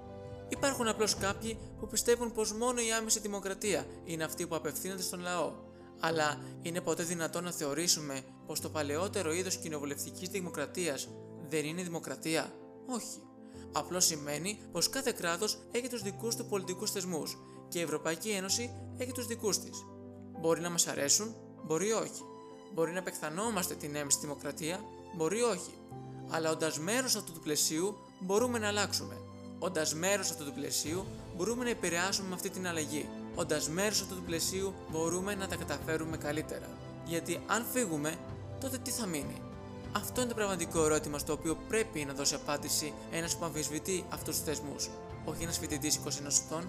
Υπάρχουν απλώς κάποιοι που πιστεύουν πως μόνο η άμεση δημοκρατία είναι αυτή που απευθύνεται στον λαό. Αλλά είναι ποτέ δυνατόν να θεωρήσουμε πως το παλαιότερο είδος κοινοβουλευτικής δημοκρατίας δεν είναι δημοκρατία? Όχι. Απλώς σημαίνει πως κάθε κράτος έχει τους δικούς του πολιτικούς θεσμούς και η Ευρωπαϊκή Ένωση έχει τους δικούς της. Μπορεί να μας αρέσουν, μπορεί όχι. Μπορεί να απεχθανόμαστε την έμεση δημοκρατία, μπορεί όχι. Αλλά όντας μέρος αυτού του πλαισίου μπορούμε να αλλάξουμε. Όντας μέρος αυτού του πλαισίου μπορούμε να επηρεάσουμε αυτή την αλλαγή. Όντας μέρος αυτού του πλαισίου μπορούμε να τα καταφέρουμε καλύτερα. Γιατί αν φύγουμε, τότε τι θα μείνει? Αυτό είναι το πραγματικό ερώτημα στο οποίο πρέπει να δώσει απάντηση ένας που αμφισβητεί αυτούς τους θεσμούς, όχι ένας φοιτητής 21 ετών.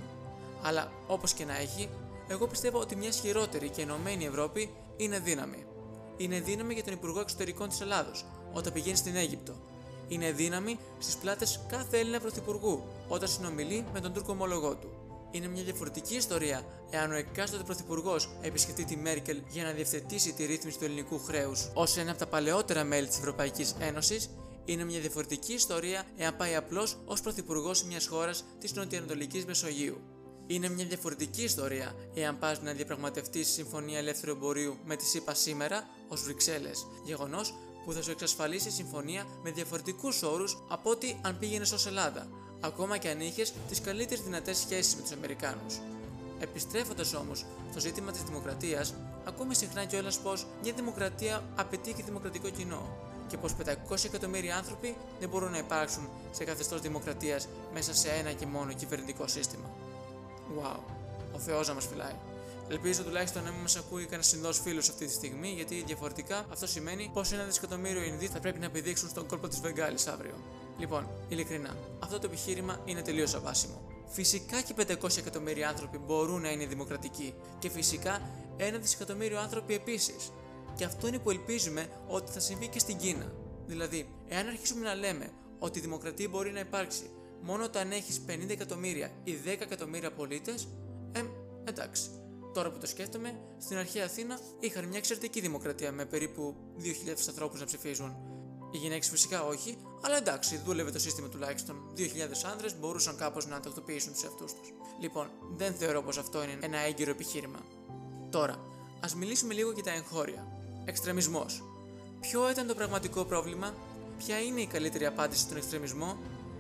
Αλλά όπως και να έχει, εγώ πιστεύω ότι μια ισχυρότερη και ενωμένη Ευρώπη είναι δύναμη. Είναι δύναμη για τον Υπουργό Εξωτερικών της Ελλάδος, όταν πηγαίνει στην Αίγυπτο. Είναι δύναμη στις πλάτες κάθε Έλληνα πρωθυπουργού όταν συνομιλεί με τον Τούρκο ομολογό του. Είναι μια διαφορετική ιστορία εάν ο εκάστοτε πρωθυπουργός επισκεφτεί τη Μέρκελ για να διευθετήσει τη ρύθμιση του ελληνικού χρέους ως ένα από τα παλαιότερα μέλη της Ευρωπαϊκής Ένωσης. Είναι μια διαφορετική ιστορία εάν πάει απλώς ως πρωθυπουργός μιας χώρας της νοτιοανατολικής Μεσογείου. Είναι μια διαφορετική ιστορία εάν πας να διαπραγματευτείς συμφωνία ελεύθερου εμπορίου με τη ΣΥΠΑ σήμερα ως Βρυξέλλες, γεγονός που θα σου εξασφαλίσει συμφωνία με διαφορετικούς όρους από ό,τι αν πήγαινες ως Ελλάδα, ακόμα και αν είχες τις καλύτερες δυνατές σχέσεις με τους Αμερικάνους. Επιστρέφοντας όμως στο ζήτημα της δημοκρατίας, ακούμε συχνά κιόλας πως μια δημοκρατία απαιτεί και δημοκρατικό κοινό και πως 500 εκατομμύρια άνθρωποι δεν μπορούν να υπάρξουν σε καθεστώς δημοκρατίας μέσα σε ένα και μόνο κυβερνητικό σύστημα. Wow, ο Θεός να μας φυλάει. Ελπίζω τουλάχιστον να μην μας ακούει κανένας Ινδός φίλος αυτή τη στιγμή, γιατί διαφορετικά αυτό σημαίνει πως 1 δισεκατομμύριο Ινδοί θα πρέπει να επιδείξουν στον κόλπο της Βεγγάλης αύριο. Λοιπόν, ειλικρινά, αυτό το επιχείρημα είναι τελείως αβάσιμο. Φυσικά και 500 εκατομμύρια άνθρωποι μπορούν να είναι δημοκρατικοί και φυσικά 1 δισεκατομμύριο άνθρωποι επίσης. Και αυτό είναι που ελπίζουμε ότι θα συμβεί και στην Κίνα. Δηλαδή, εάν αρχίσουμε να λέμε ότι η δημοκρατία μπορεί να υπάρξει μόνο όταν έχεις 50 εκατομμύρια ή 10 εκατομμύρια πολίτες, εντάξει. Τώρα που το σκέφτομαι, στην αρχαία Αθήνα είχαν μια εξαιρετική δημοκρατία με περίπου 2.000 ανθρώπους να ψηφίζουν. Οι γυναίκες φυσικά όχι, αλλά εντάξει, δούλευε το σύστημα τουλάχιστον. 2.000 άνδρες μπορούσαν κάπως να τακτοποιήσουν τους εαυτούς τους. Λοιπόν, δεν θεωρώ πως αυτό είναι ένα έγκυρο επιχείρημα. Τώρα, ας μιλήσουμε λίγο για τα εγχώρια. Εξτρεμισμός. Ποιο ήταν το πραγματικό πρόβλημα, ποια είναι η καλύτερη απάντηση στον εξτρεμισμό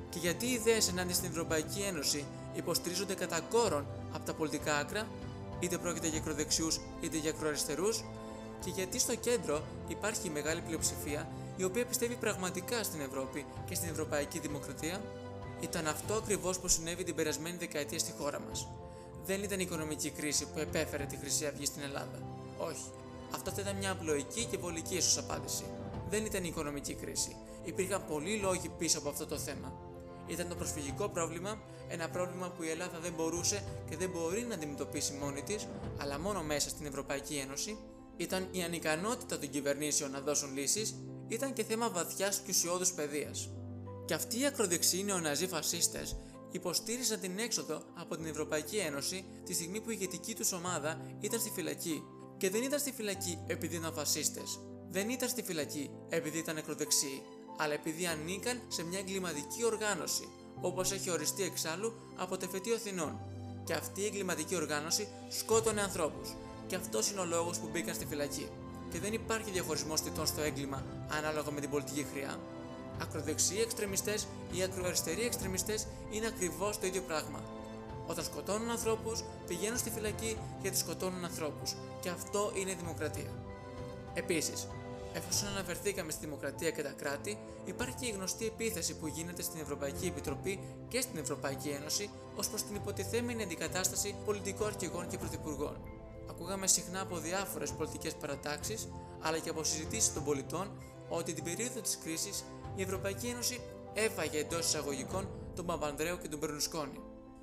και γιατί οι ιδέες ενάντια στην Ευρωπαϊκή Ένωση υποστηρίζονται κατά κόρον από τα πολιτικά άκρα, είτε πρόκειται για ακροδεξιούς είτε για ακροαριστερούς, και γιατί στο κέντρο υπάρχει η μεγάλη πλειοψηφία η οποία πιστεύει πραγματικά στην Ευρώπη και στην Ευρωπαϊκή Δημοκρατία. Ήταν αυτό ακριβώς που συνέβη την περασμένη δεκαετία στη χώρα μας. Δεν ήταν η οικονομική κρίση που επέφερε τη Χρυσή Αυγή στην Ελλάδα. Όχι. Αυτά ήταν μια απλοϊκή και βολική ίσως απάντηση. Δεν ήταν η οικονομική κρίση. Υπήρχαν πολλοί λόγοι πίσω από αυτό το θέμα. Ήταν το προσφυγικό πρόβλημα, ένα πρόβλημα που η Ελλάδα δεν μπορούσε και δεν μπορεί να αντιμετωπίσει μόνη της, αλλά μόνο μέσα στην Ευρωπαϊκή Ένωση. Ήταν η ανικανότητα των κυβερνήσεων να δώσουν λύσεις, ήταν και θέμα βαθιάς και ουσιώδους παιδείας. Και αυτοί οι ακροδεξιοί νεοναζί-φασίστες υποστήριζαν την έξοδο από την Ευρωπαϊκή Ένωση τη στιγμή που η ηγετική τους ομάδα ήταν στη φυλακή. Και δεν ήταν στη φυλακή επειδή ήταν φασίστες. Δεν ήταν στη φυλακή επειδή ήταν ακροδεξιοί, αλλά επειδή ανήκαν σε μια εγκληματική οργάνωση, όπως έχει οριστεί εξάλλου από το εφετείο Αθηνών. Και αυτή η εγκληματική οργάνωση σκότωνε ανθρώπους. Και αυτός είναι ο λόγος που μπήκαν στη φυλακή. Και δεν υπάρχει διαχωρισμός θητών στο έγκλημα ανάλογα με την πολιτική χρειά. Ακροδεξιοί εξτρεμιστές ή ακροαριστεροί εξτρεμιστές είναι ακριβώς το ίδιο πράγμα. Όταν σκοτώνουν ανθρώπους, πηγαίνουν στη φυλακή γιατί σκοτώνουν ανθρώπους. Και αυτό είναι η δημοκρατία. Επίσης, εφόσον αναφερθήκαμε στη δημοκρατία και τα κράτη, υπάρχει και η γνωστή επίθεση που γίνεται στην Ευρωπαϊκή Επιτροπή και στην Ευρωπαϊκή Ένωση ως προς την υποτιθέμενη αντικατάσταση πολιτικών αρχηγών και πρωθυπουργών. Ακούγαμε συχνά από διάφορες πολιτικές παρατάξεις, αλλά και από συζητήσεις των πολιτών, ότι την περίοδο της κρίσης η Ευρωπαϊκή Ένωση έφαγε εντός εισαγωγικών τον Παπανδρέου και τον Μπερλουσκόνι.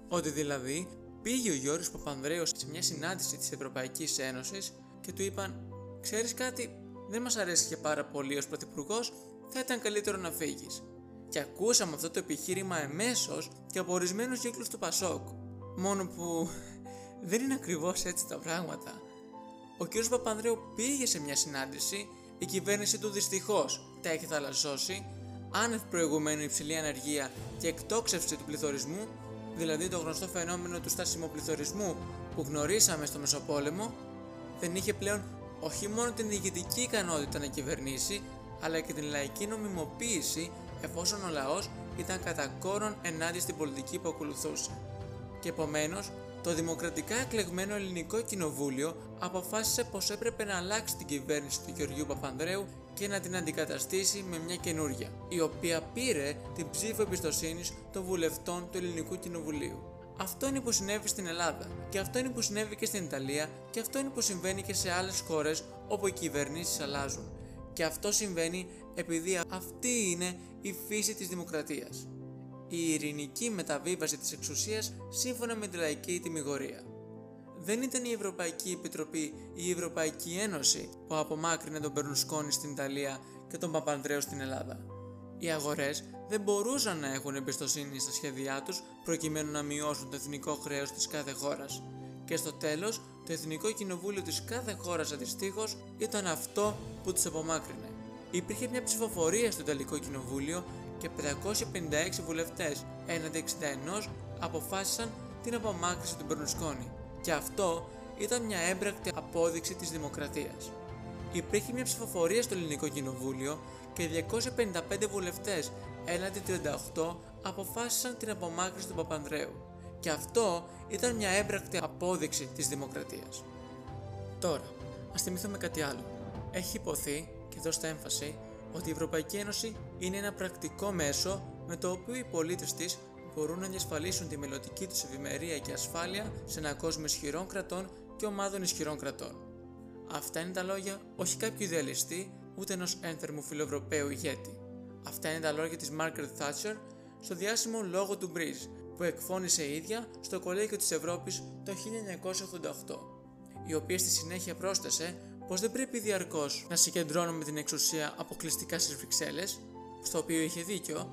Ότι δηλαδή πήγε ο Γιώργος Παπανδρέου σε μια συνάντηση της Ευρωπαϊκής Ένωσης και του είπαν: «Ξέρεις κάτι, δεν μας αρέσει και πάρα πολύ ως πρωθυπουργός, θα ήταν καλύτερο να φύγεις». Και ακούσαμε αυτό το επιχείρημα εμέσως και από ορισμένους κύκλους του Πασόκ. Μόνο που δεν είναι ακριβώς έτσι τα πράγματα. Ο κ. Παπανδρέου πήγε σε μια συνάντηση, η κυβέρνηση του δυστυχώς τα έχει θαλασσώσει, άνευ προηγουμένου υψηλή ανεργία και εκτόξευση του πληθωρισμού. Δηλαδή το γνωστό φαινόμενο του στάσιμου πληθωρισμού που γνωρίσαμε στο Μεσοπόλεμο, δεν είχε πλέον όχι μόνο την ηγετική ικανότητα να κυβερνήσει, αλλά και την λαϊκή νομιμοποίηση, εφόσον ο λαός ήταν κατά κόρον ενάντια στην πολιτική που ακολουθούσε. Και επομένως, το δημοκρατικά εκλεγμένο ελληνικό κοινοβούλιο αποφάσισε πως έπρεπε να αλλάξει την κυβέρνηση του Γεωργίου Παπανδρέου και να την αντικαταστήσει με μια καινούργια, η οποία πήρε την ψήφο εμπιστοσύνης των βουλευτών του ελληνικού κοινοβουλίου. Αυτό είναι που συνέβη στην Ελλάδα, και αυτό είναι που συνέβη και στην Ιταλία, και αυτό είναι που συμβαίνει και σε άλλες χώρες όπου οι κυβερνήσεις αλλάζουν. Και αυτό συμβαίνει επειδή αυτή είναι η φύση της δημοκρατίας. Η ειρηνική μεταβίβαση της εξουσίας σύμφωνα με τη λαϊκή τιμιγορία. Δεν ήταν η Ευρωπαϊκή Επιτροπή ή η Ευρωπαϊκή Ένωση που απομάκρυνε τον Μπερλουσκόνι στην Ιταλία και τον Παπανδρέου στην Ελλάδα. Οι αγορές δεν μπορούσαν να έχουν εμπιστοσύνη στα σχέδιά τους προκειμένου να μειώσουν το εθνικό χρέος της κάθε χώρας. Και στο τέλος, το Εθνικό Κοινοβούλιο της κάθε χώρας αντιστοίχως ήταν αυτό που τους απομάκρυνε. Υπήρχε μια ψηφοφορία στο Ιταλικό Κοινοβούλιο και 556 βουλευτές έναντι 61 αποφάσισαν την απομάκρυνση του Μπερλουσκόνι. Και αυτό ήταν μια έμπρακτη απόδειξη της δημοκρατίας. Υπήρχε μια ψηφοφορία στο Ελληνικό Κοινοβούλιο και 255 βουλευτές έναντι 38 αποφάσισαν την απομάκρυνση του Παπανδρέου. Και αυτό ήταν μια έμπρακτη απόδειξη της δημοκρατίας. Τώρα, ας θυμηθούμε κάτι άλλο. Έχει υποθεί, και δώστε έμφαση, ότι η Ευρωπαϊκή Ένωση είναι ένα πρακτικό μέσο με το οποίο οι πολίτες της μπορούν να διασφαλίσουν τη μελλοντική τους ευημερία και ασφάλεια σε ένα κόσμο ισχυρών κρατών και ομάδων ισχυρών κρατών. Αυτά είναι τα λόγια όχι κάποιου ιδεαλιστή, ούτε ενός ένθερμου φιλοευρωπαίου ηγέτη. Αυτά είναι τα λόγια της Margaret Thatcher στο διάσημο λόγο του Μπριζ, που εκφώνησε η ίδια στο Κολέγιο της Ευρώπης το 1988, η οποία στη συνέχεια πρόσθεσε πως δεν πρέπει διαρκώς να συγκεντρώνουμε την εξουσία αποκλειστικά στις Βρυξέλλες, στο οποίο είχε δίκιο,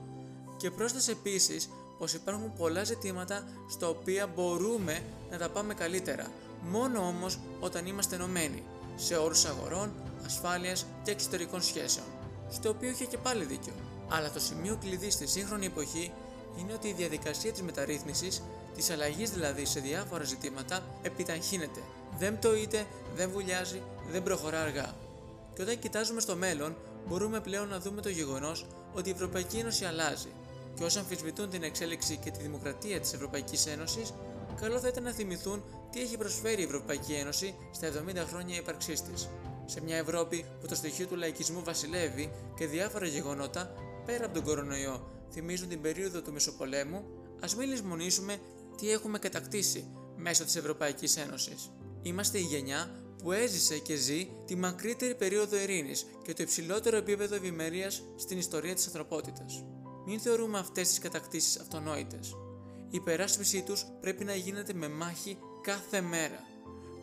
και πρόσθεσε επίσης πως υπάρχουν πολλά ζητήματα στα οποία μπορούμε να τα πάμε καλύτερα, μόνο όμως όταν είμαστε ενωμένοι, σε όρους αγορών, ασφάλειας και εξωτερικών σχέσεων, στο οποίο είχε και πάλι δίκιο. Αλλά το σημείο κλειδί στη σύγχρονη εποχή είναι ότι η διαδικασία της μεταρρύθμισης, της αλλαγής δηλαδή σε διάφορα ζητήματα, επιταχύνεται. Δεν πτωείται, δεν βουλιάζει, δεν προχωρά αργά. Και όταν κοιτάζουμε στο μέλλον, μπορούμε πλέον να δούμε το γεγονός ότι η Ευρωπαϊκή Ένωση αλλάζει. Και όσοι αμφισβητούν την εξέλιξη και τη δημοκρατία της Ευρωπαϊκής Ένωσης, καλό θα ήταν να θυμηθούν τι έχει προσφέρει η Ευρωπαϊκή Ένωση στα 70 χρόνια ύπαρξής της. Σε μια Ευρώπη που το στοιχείο του λαϊκισμού βασιλεύει και διάφορα γεγονότα πέρα από τον κορονοϊό θυμίζουν την περίοδο του Μεσοπολέμου, ας μην λησμονήσουμε τι έχουμε κατακτήσει μέσω της Ευρωπαϊκής Ένωσης. Είμαστε η γενιά που έζησε και ζει τη μακρύτερη περίοδο ειρήνης και το υψηλότερο επίπεδο ευημερίας στην ιστορία της ανθρωπότητας. Μην θεωρούμε αυτές τις κατακτήσεις αυτονόητες. Η υπεράσπιση τους πρέπει να γίνεται με μάχη κάθε μέρα.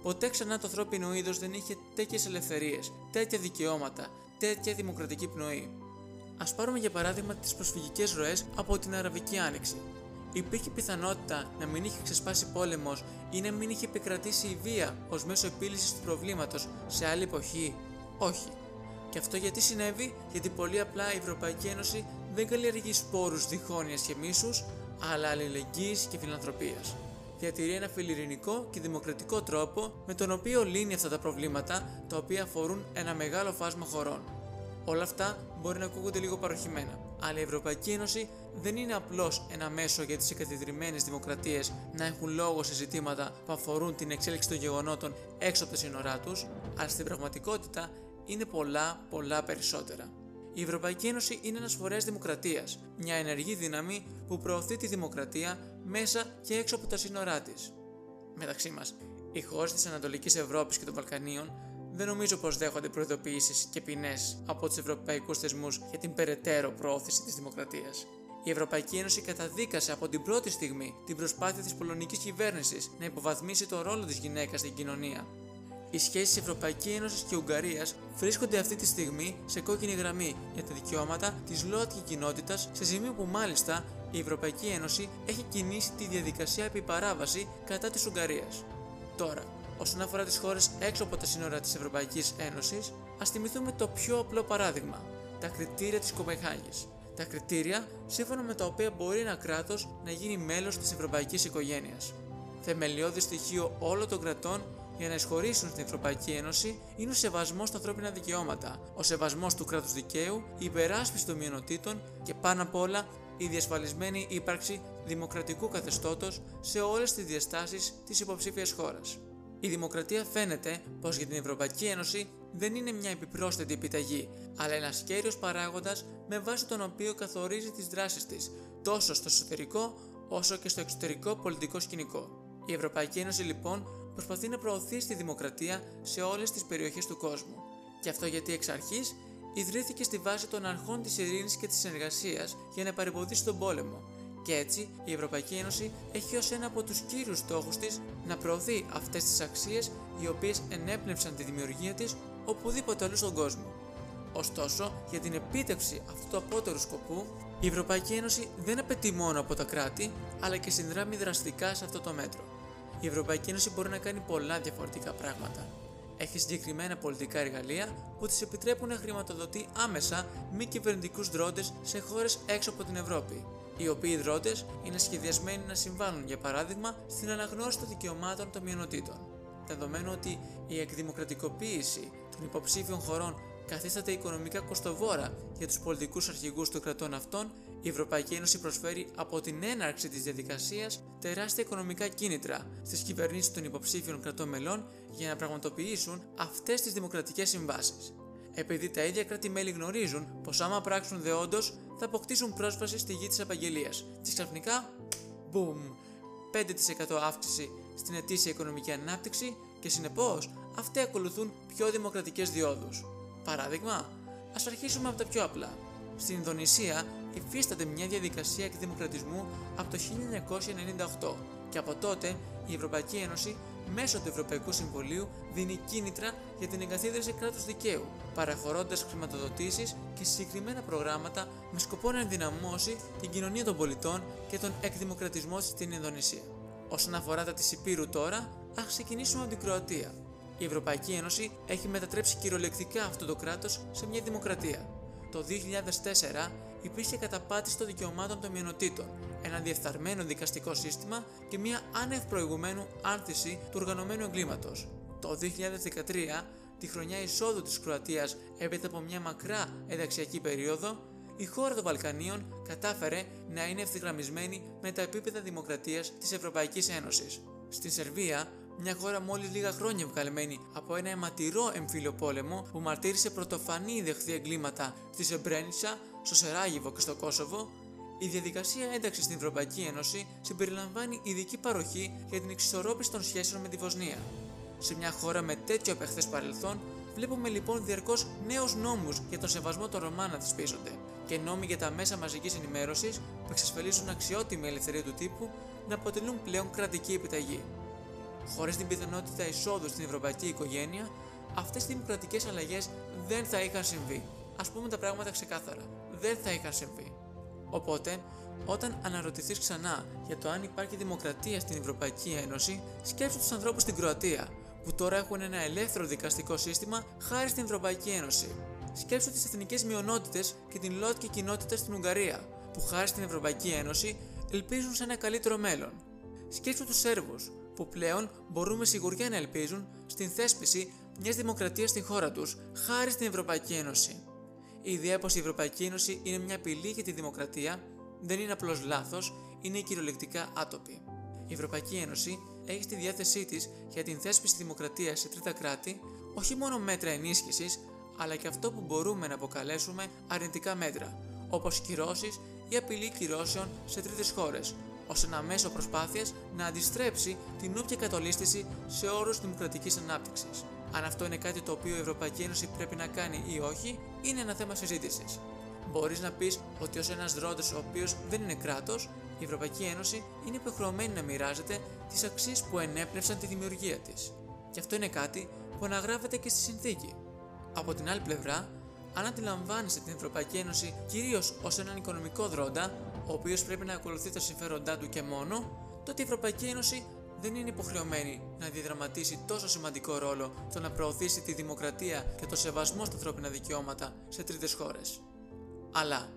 Ποτέ ξανά το ανθρώπινο είδος δεν είχε τέτοιες ελευθερίες, τέτοια δικαιώματα, τέτοια δημοκρατική πνοή. Ας πάρουμε για παράδειγμα τις προσφυγικές ροές από την Αραβική Άνοιξη. Υπήρχε πιθανότητα να μην είχε ξεσπάσει πόλεμος ή να μην είχε επικρατήσει η βία ως μέσο επίλυσης του προβλήματος σε άλλη εποχή? Όχι. Και αυτό γιατί συνέβη? Γιατί πολύ απλά η Ευρωπαϊκή Ένωση δεν καλλιεργεί σπόρους διχόνοιας και μίσους, αλλά αλληλεγγύης και φιλανθρωπίας. Διατηρεί ένα φιλειρηνικό και δημοκρατικό τρόπο με τον οποίο λύνει αυτά τα προβλήματα τα οποία αφορούν ένα μεγάλο φάσμα χωρών. Όλα αυτά μπορεί να ακούγονται λίγο παροχημένα, αλλά η Ευρωπαϊκή Ένωση δεν είναι απλώς ένα μέσο για τις εγκαθιδρυμένες δημοκρατίες να έχουν λόγο σε ζητήματα που αφορούν την εξέλιξη των γεγονότων έξω από τα σύνορά τους, αλλά στην πραγματικότητα είναι πολλά περισσότερα. Η Ευρωπαϊκή Ένωση είναι ένας φορέας δημοκρατίας, μια ενεργή δύναμη που προωθεί τη δημοκρατία μέσα και έξω από τα σύνορά της. Μεταξύ μας, οι χώρες της Ανατολικής Ευρώπης και των Βαλκανίων δεν νομίζω πως δέχονται προειδοποιήσεις και ποινές από τους ευρωπαϊκούς θεσμούς για την περαιτέρω προώθηση της δημοκρατίας. Η Ευρωπαϊκή Ένωση καταδίκασε από την πρώτη στιγμή την προσπάθεια της πολωνικής κυβέρνησης να υποβαθμίσει το ρόλο της γυναίκας στην κοινωνία. Οι σχέσεις Ευρωπαϊκής Ένωσης και Ουγγαρίας βρίσκονται αυτή τη στιγμή σε κόκκινη γραμμή για τα δικαιώματα της ΛΟΑΤΚΙ κοινότητας, σε σημείο που μάλιστα η Ευρωπαϊκή Ένωση έχει κινήσει τη διαδικασία επί παράβαση κατά της Ουγγαρίας. Τώρα, όσον αφορά τις χώρες έξω από τα σύνορα της Ευρωπαϊκής Ένωσης, ας θυμηθούμε το πιο απλό παράδειγμα, τα κριτήρια της Κοπεγχάγης. Τα κριτήρια σύμφωνα με τα οποία μπορεί ένα κράτος να γίνει μέλος της ευρωπαϊκής οικογένειας. Θεμελιώδη στοιχείο όλων των κρατών για να εισχωρήσουν στην Ευρωπαϊκή Ένωση είναι ο σεβασμός στα ανθρώπινα δικαιώματα, ο σεβασμός του κράτους δικαίου, η υπεράσπιση των μειονοτήτων και πάνω απ' όλα η διασφαλισμένη ύπαρξη δημοκρατικού καθεστώτος σε όλες τις διαστάσεις της υποψήφιας χώρας. Η δημοκρατία φαίνεται πως για την Ευρωπαϊκή Ένωση δεν είναι μια επιπρόσθετη επιταγή, αλλά ένας κέριος παράγοντας με βάση τον οποίο καθορίζει τις δράσεις της, τόσο στο εσωτερικό όσο και στο εξωτερικό πολιτικό σκηνικό. Η Ευρωπαϊκή Ένωση λοιπόν προσπαθεί να προωθήσει τη δημοκρατία σε όλες τις περιοχές του κόσμου. Και αυτό γιατί εξ αρχής ιδρύθηκε στη βάση των αρχών της ειρήνης και της συνεργασίας για να παρεμποδίσει τον πόλεμο. Και έτσι η Ευρωπαϊκή Ένωση έχει ως ένα από τους κύριους στόχους της να προωθεί αυτές τις αξίες οι οποίες ενέπνευσαν τη δημιουργία της οπουδήποτε αλλού στον κόσμο. Ωστόσο, για την επίτευξη αυτού του απότερου σκοπού, η Ευρωπαϊκή Ένωση δεν απαιτεί μόνο από τα κράτη, αλλά και συνδράμει δραστικά σε αυτό το μέτρο. Η Ευρωπαϊκή Ένωση μπορεί να κάνει πολλά διαφορετικά πράγματα. Έχει συγκεκριμένα πολιτικά εργαλεία που της επιτρέπουν να χρηματοδοτεί άμεσα μη κυβερνητικούς δρόντες σε χώρες έξω από την Ευρώπη, οι οποίοι δρόντες είναι σχεδιασμένοι να συμβάλλουν, για παράδειγμα, στην αναγνώριση των δικαιωμάτων των μειονοτήτων. Δεδομένου ότι η εκδημοκρατικοποίηση των υποψήφιων χωρών καθίσταται οικονομικά κοστοβόρα για τους πολιτικούς αρχηγούς των κρατών αυτών, η Ευρωπαϊκή Ένωση προσφέρει από την έναρξη της διαδικασίας τεράστια οικονομικά κίνητρα στις κυβερνήσεις των υποψήφιων κρατών μελών για να πραγματοποιήσουν αυτές τις δημοκρατικές συμβάσεις. Επειδή τα ίδια κράτη-μέλη γνωρίζουν πως άμα πράξουν δεόντως θα αποκτήσουν πρόσβαση στη γη της απαγγελίας, και ξαφνικά, μπουμ, 5% αύξηση στην ετήσια οικονομική ανάπτυξη και συνεπώς αυτοί ακολουθούν πιο δημοκρατικές διόδους. Παράδειγμα, ας αρχίσουμε από τα πιο απλά. Στην Ινδονησία υφίσταται μια διαδικασία εκδημοκρατισμού από το 1998 και από τότε η Ευρωπαϊκή Ένωση μέσω του Ευρωπαϊκού Συμβουλίου δίνει κίνητρα για την εγκαθίδρυση κράτους δικαίου, παραχωρώντας χρηματοδοτήσεις και συγκεκριμένα προγράμματα με σκοπό να ενδυναμώσει την κοινωνία των πολιτών και τον εκδημοκρατισμό στην Ινδονησία. Όσον αφορά τα της Υπήρου τώρα, ας ξεκινήσουμε από την Κροατία. Η Ευρωπαϊκή Ένωση έχει μετατρέψει κυριολεκτικά αυτό το κράτος σε μια δημοκρατία. Το 2004 υπήρχε καταπάτηση των δικαιωμάτων των μειονοτήτων, ένα διεφθαρμένο δικαστικό σύστημα και μια άνευ προηγουμένου άνθηση του οργανωμένου εγκλήματος. Το 2013, τη χρονιά εισόδου της Κροατίας έπειτα από μια μακρά ενταξιακή περίοδο, η χώρα των Βαλκανίων κατάφερε να είναι ευθυγραμμισμένη με τα επίπεδα δημοκρατίας της Ευρωπαϊκής Ένωσης. Στη Σερβία, μια χώρα μόλις λίγα χρόνια βγαλμένη από ένα αιματηρό εμφύλιο πόλεμο που μαρτύρησε πρωτοφανή δεχθή εγκλήματα στη Σρεμπρένιτσα, στο Σαράγεβο και στο Κόσοβο, η διαδικασία ένταξης στην Ευρωπαϊκή Ένωση συμπεριλαμβάνει ειδική παροχή για την εξισορρόπηση των σχέσεων με τη Βοσνία. Σε μια χώρα με τέτοιο απεχθές παρελθόν, βλέπουμε λοιπόν διαρκώς νέους νόμους για τον σεβασμό των Ρωμά να θεσπίζονται και νόμοι για τα μέσα μαζικής ενημέρωσης που εξασφαλίζουν αξιότιμη ελευθερία του τύπου να αποτελούν πλέον κρατική επιταγή. Χωρίς την πιθανότητα εισόδου στην ευρωπαϊκή οικογένεια, αυτές οι δημοκρατικές αλλαγές δεν θα είχαν συμβεί. Ας πούμε τα πράγματα ξεκάθαρα. Δεν θα είχαν συμβεί. Οπότε, όταν αναρωτηθείς ξανά για το αν υπάρχει δημοκρατία στην Ευρωπαϊκή Ένωση, σκέψου τους ανθρώπους στην Κροατία, που τώρα έχουν ένα ελεύθερο δικαστικό σύστημα χάρη στην Ευρωπαϊκή Ένωση. Σκέψου τις εθνικές μειονότητες και την λότκη κοινότητα στην Ουγγαρία, που χάρη στην Ευρωπαϊκή Ένωση ελπίζουν σε ένα καλύτερο μέλλον. Σκέψου τους Σέρβους, που πλέον μπορούν με σιγουριά να ελπίζουν στην θέσπιση μιας δημοκρατίας στη χώρα τους, χάρη στην Ευρωπαϊκή Ένωση. Η ιδέα πως η Ευρωπαϊκή Ένωση είναι μια απειλή για τη δημοκρατία δεν είναι απλώς λάθος, είναι κυριολεκτικά άτοπη. Η Ευρωπαϊκή Ένωση έχει στη διάθεσή της για την θέσπιση δημοκρατίας σε τρίτα κράτη όχι μόνο μέτρα ενίσχυσης, αλλά και αυτό που μπορούμε να αποκαλέσουμε αρνητικά μέτρα, όπως κυρώσεις ή απειλή κυρώσεων σε τρίτες χώρες, ως ένα μέσο προσπάθειας να αντιστρέψει την όποια κατολίσθηση σε όρους δημοκρατικής ανάπτυξης. Αν αυτό είναι κάτι το οποίο η Ευρωπαϊκή Ένωση πρέπει να κάνει ή όχι, είναι ένα θέμα συζήτησης. Μπορείς να πεις ότι ως ένας δρόντες ο οποίος δεν είναι κράτος, η Ευρωπαϊκή Ένωση είναι υποχρεωμένη να μοιράζεται τις αξίες που ενέπνευσαν τη δημιουργία της. Και αυτό είναι κάτι που αναγράφεται και στη συνθήκη. Από την άλλη πλευρά, αν αντιλαμβάνεσαι την Ευρωπαϊκή Ένωση κυρίως ως έναν οικονομικό δρόντα, ο οποίος πρέπει να ακολουθεί τα συμφέροντά του και μόνο, τότε η Ευρωπαϊκή Ένωση δεν είναι υποχρεωμένη να διαδραματίσει τόσο σημαντικό ρόλο στο να προωθήσει τη δημοκρατία και το σεβασμό στα ανθρώπινα δικαιώματα σε τρίτες χώρες. Αλλά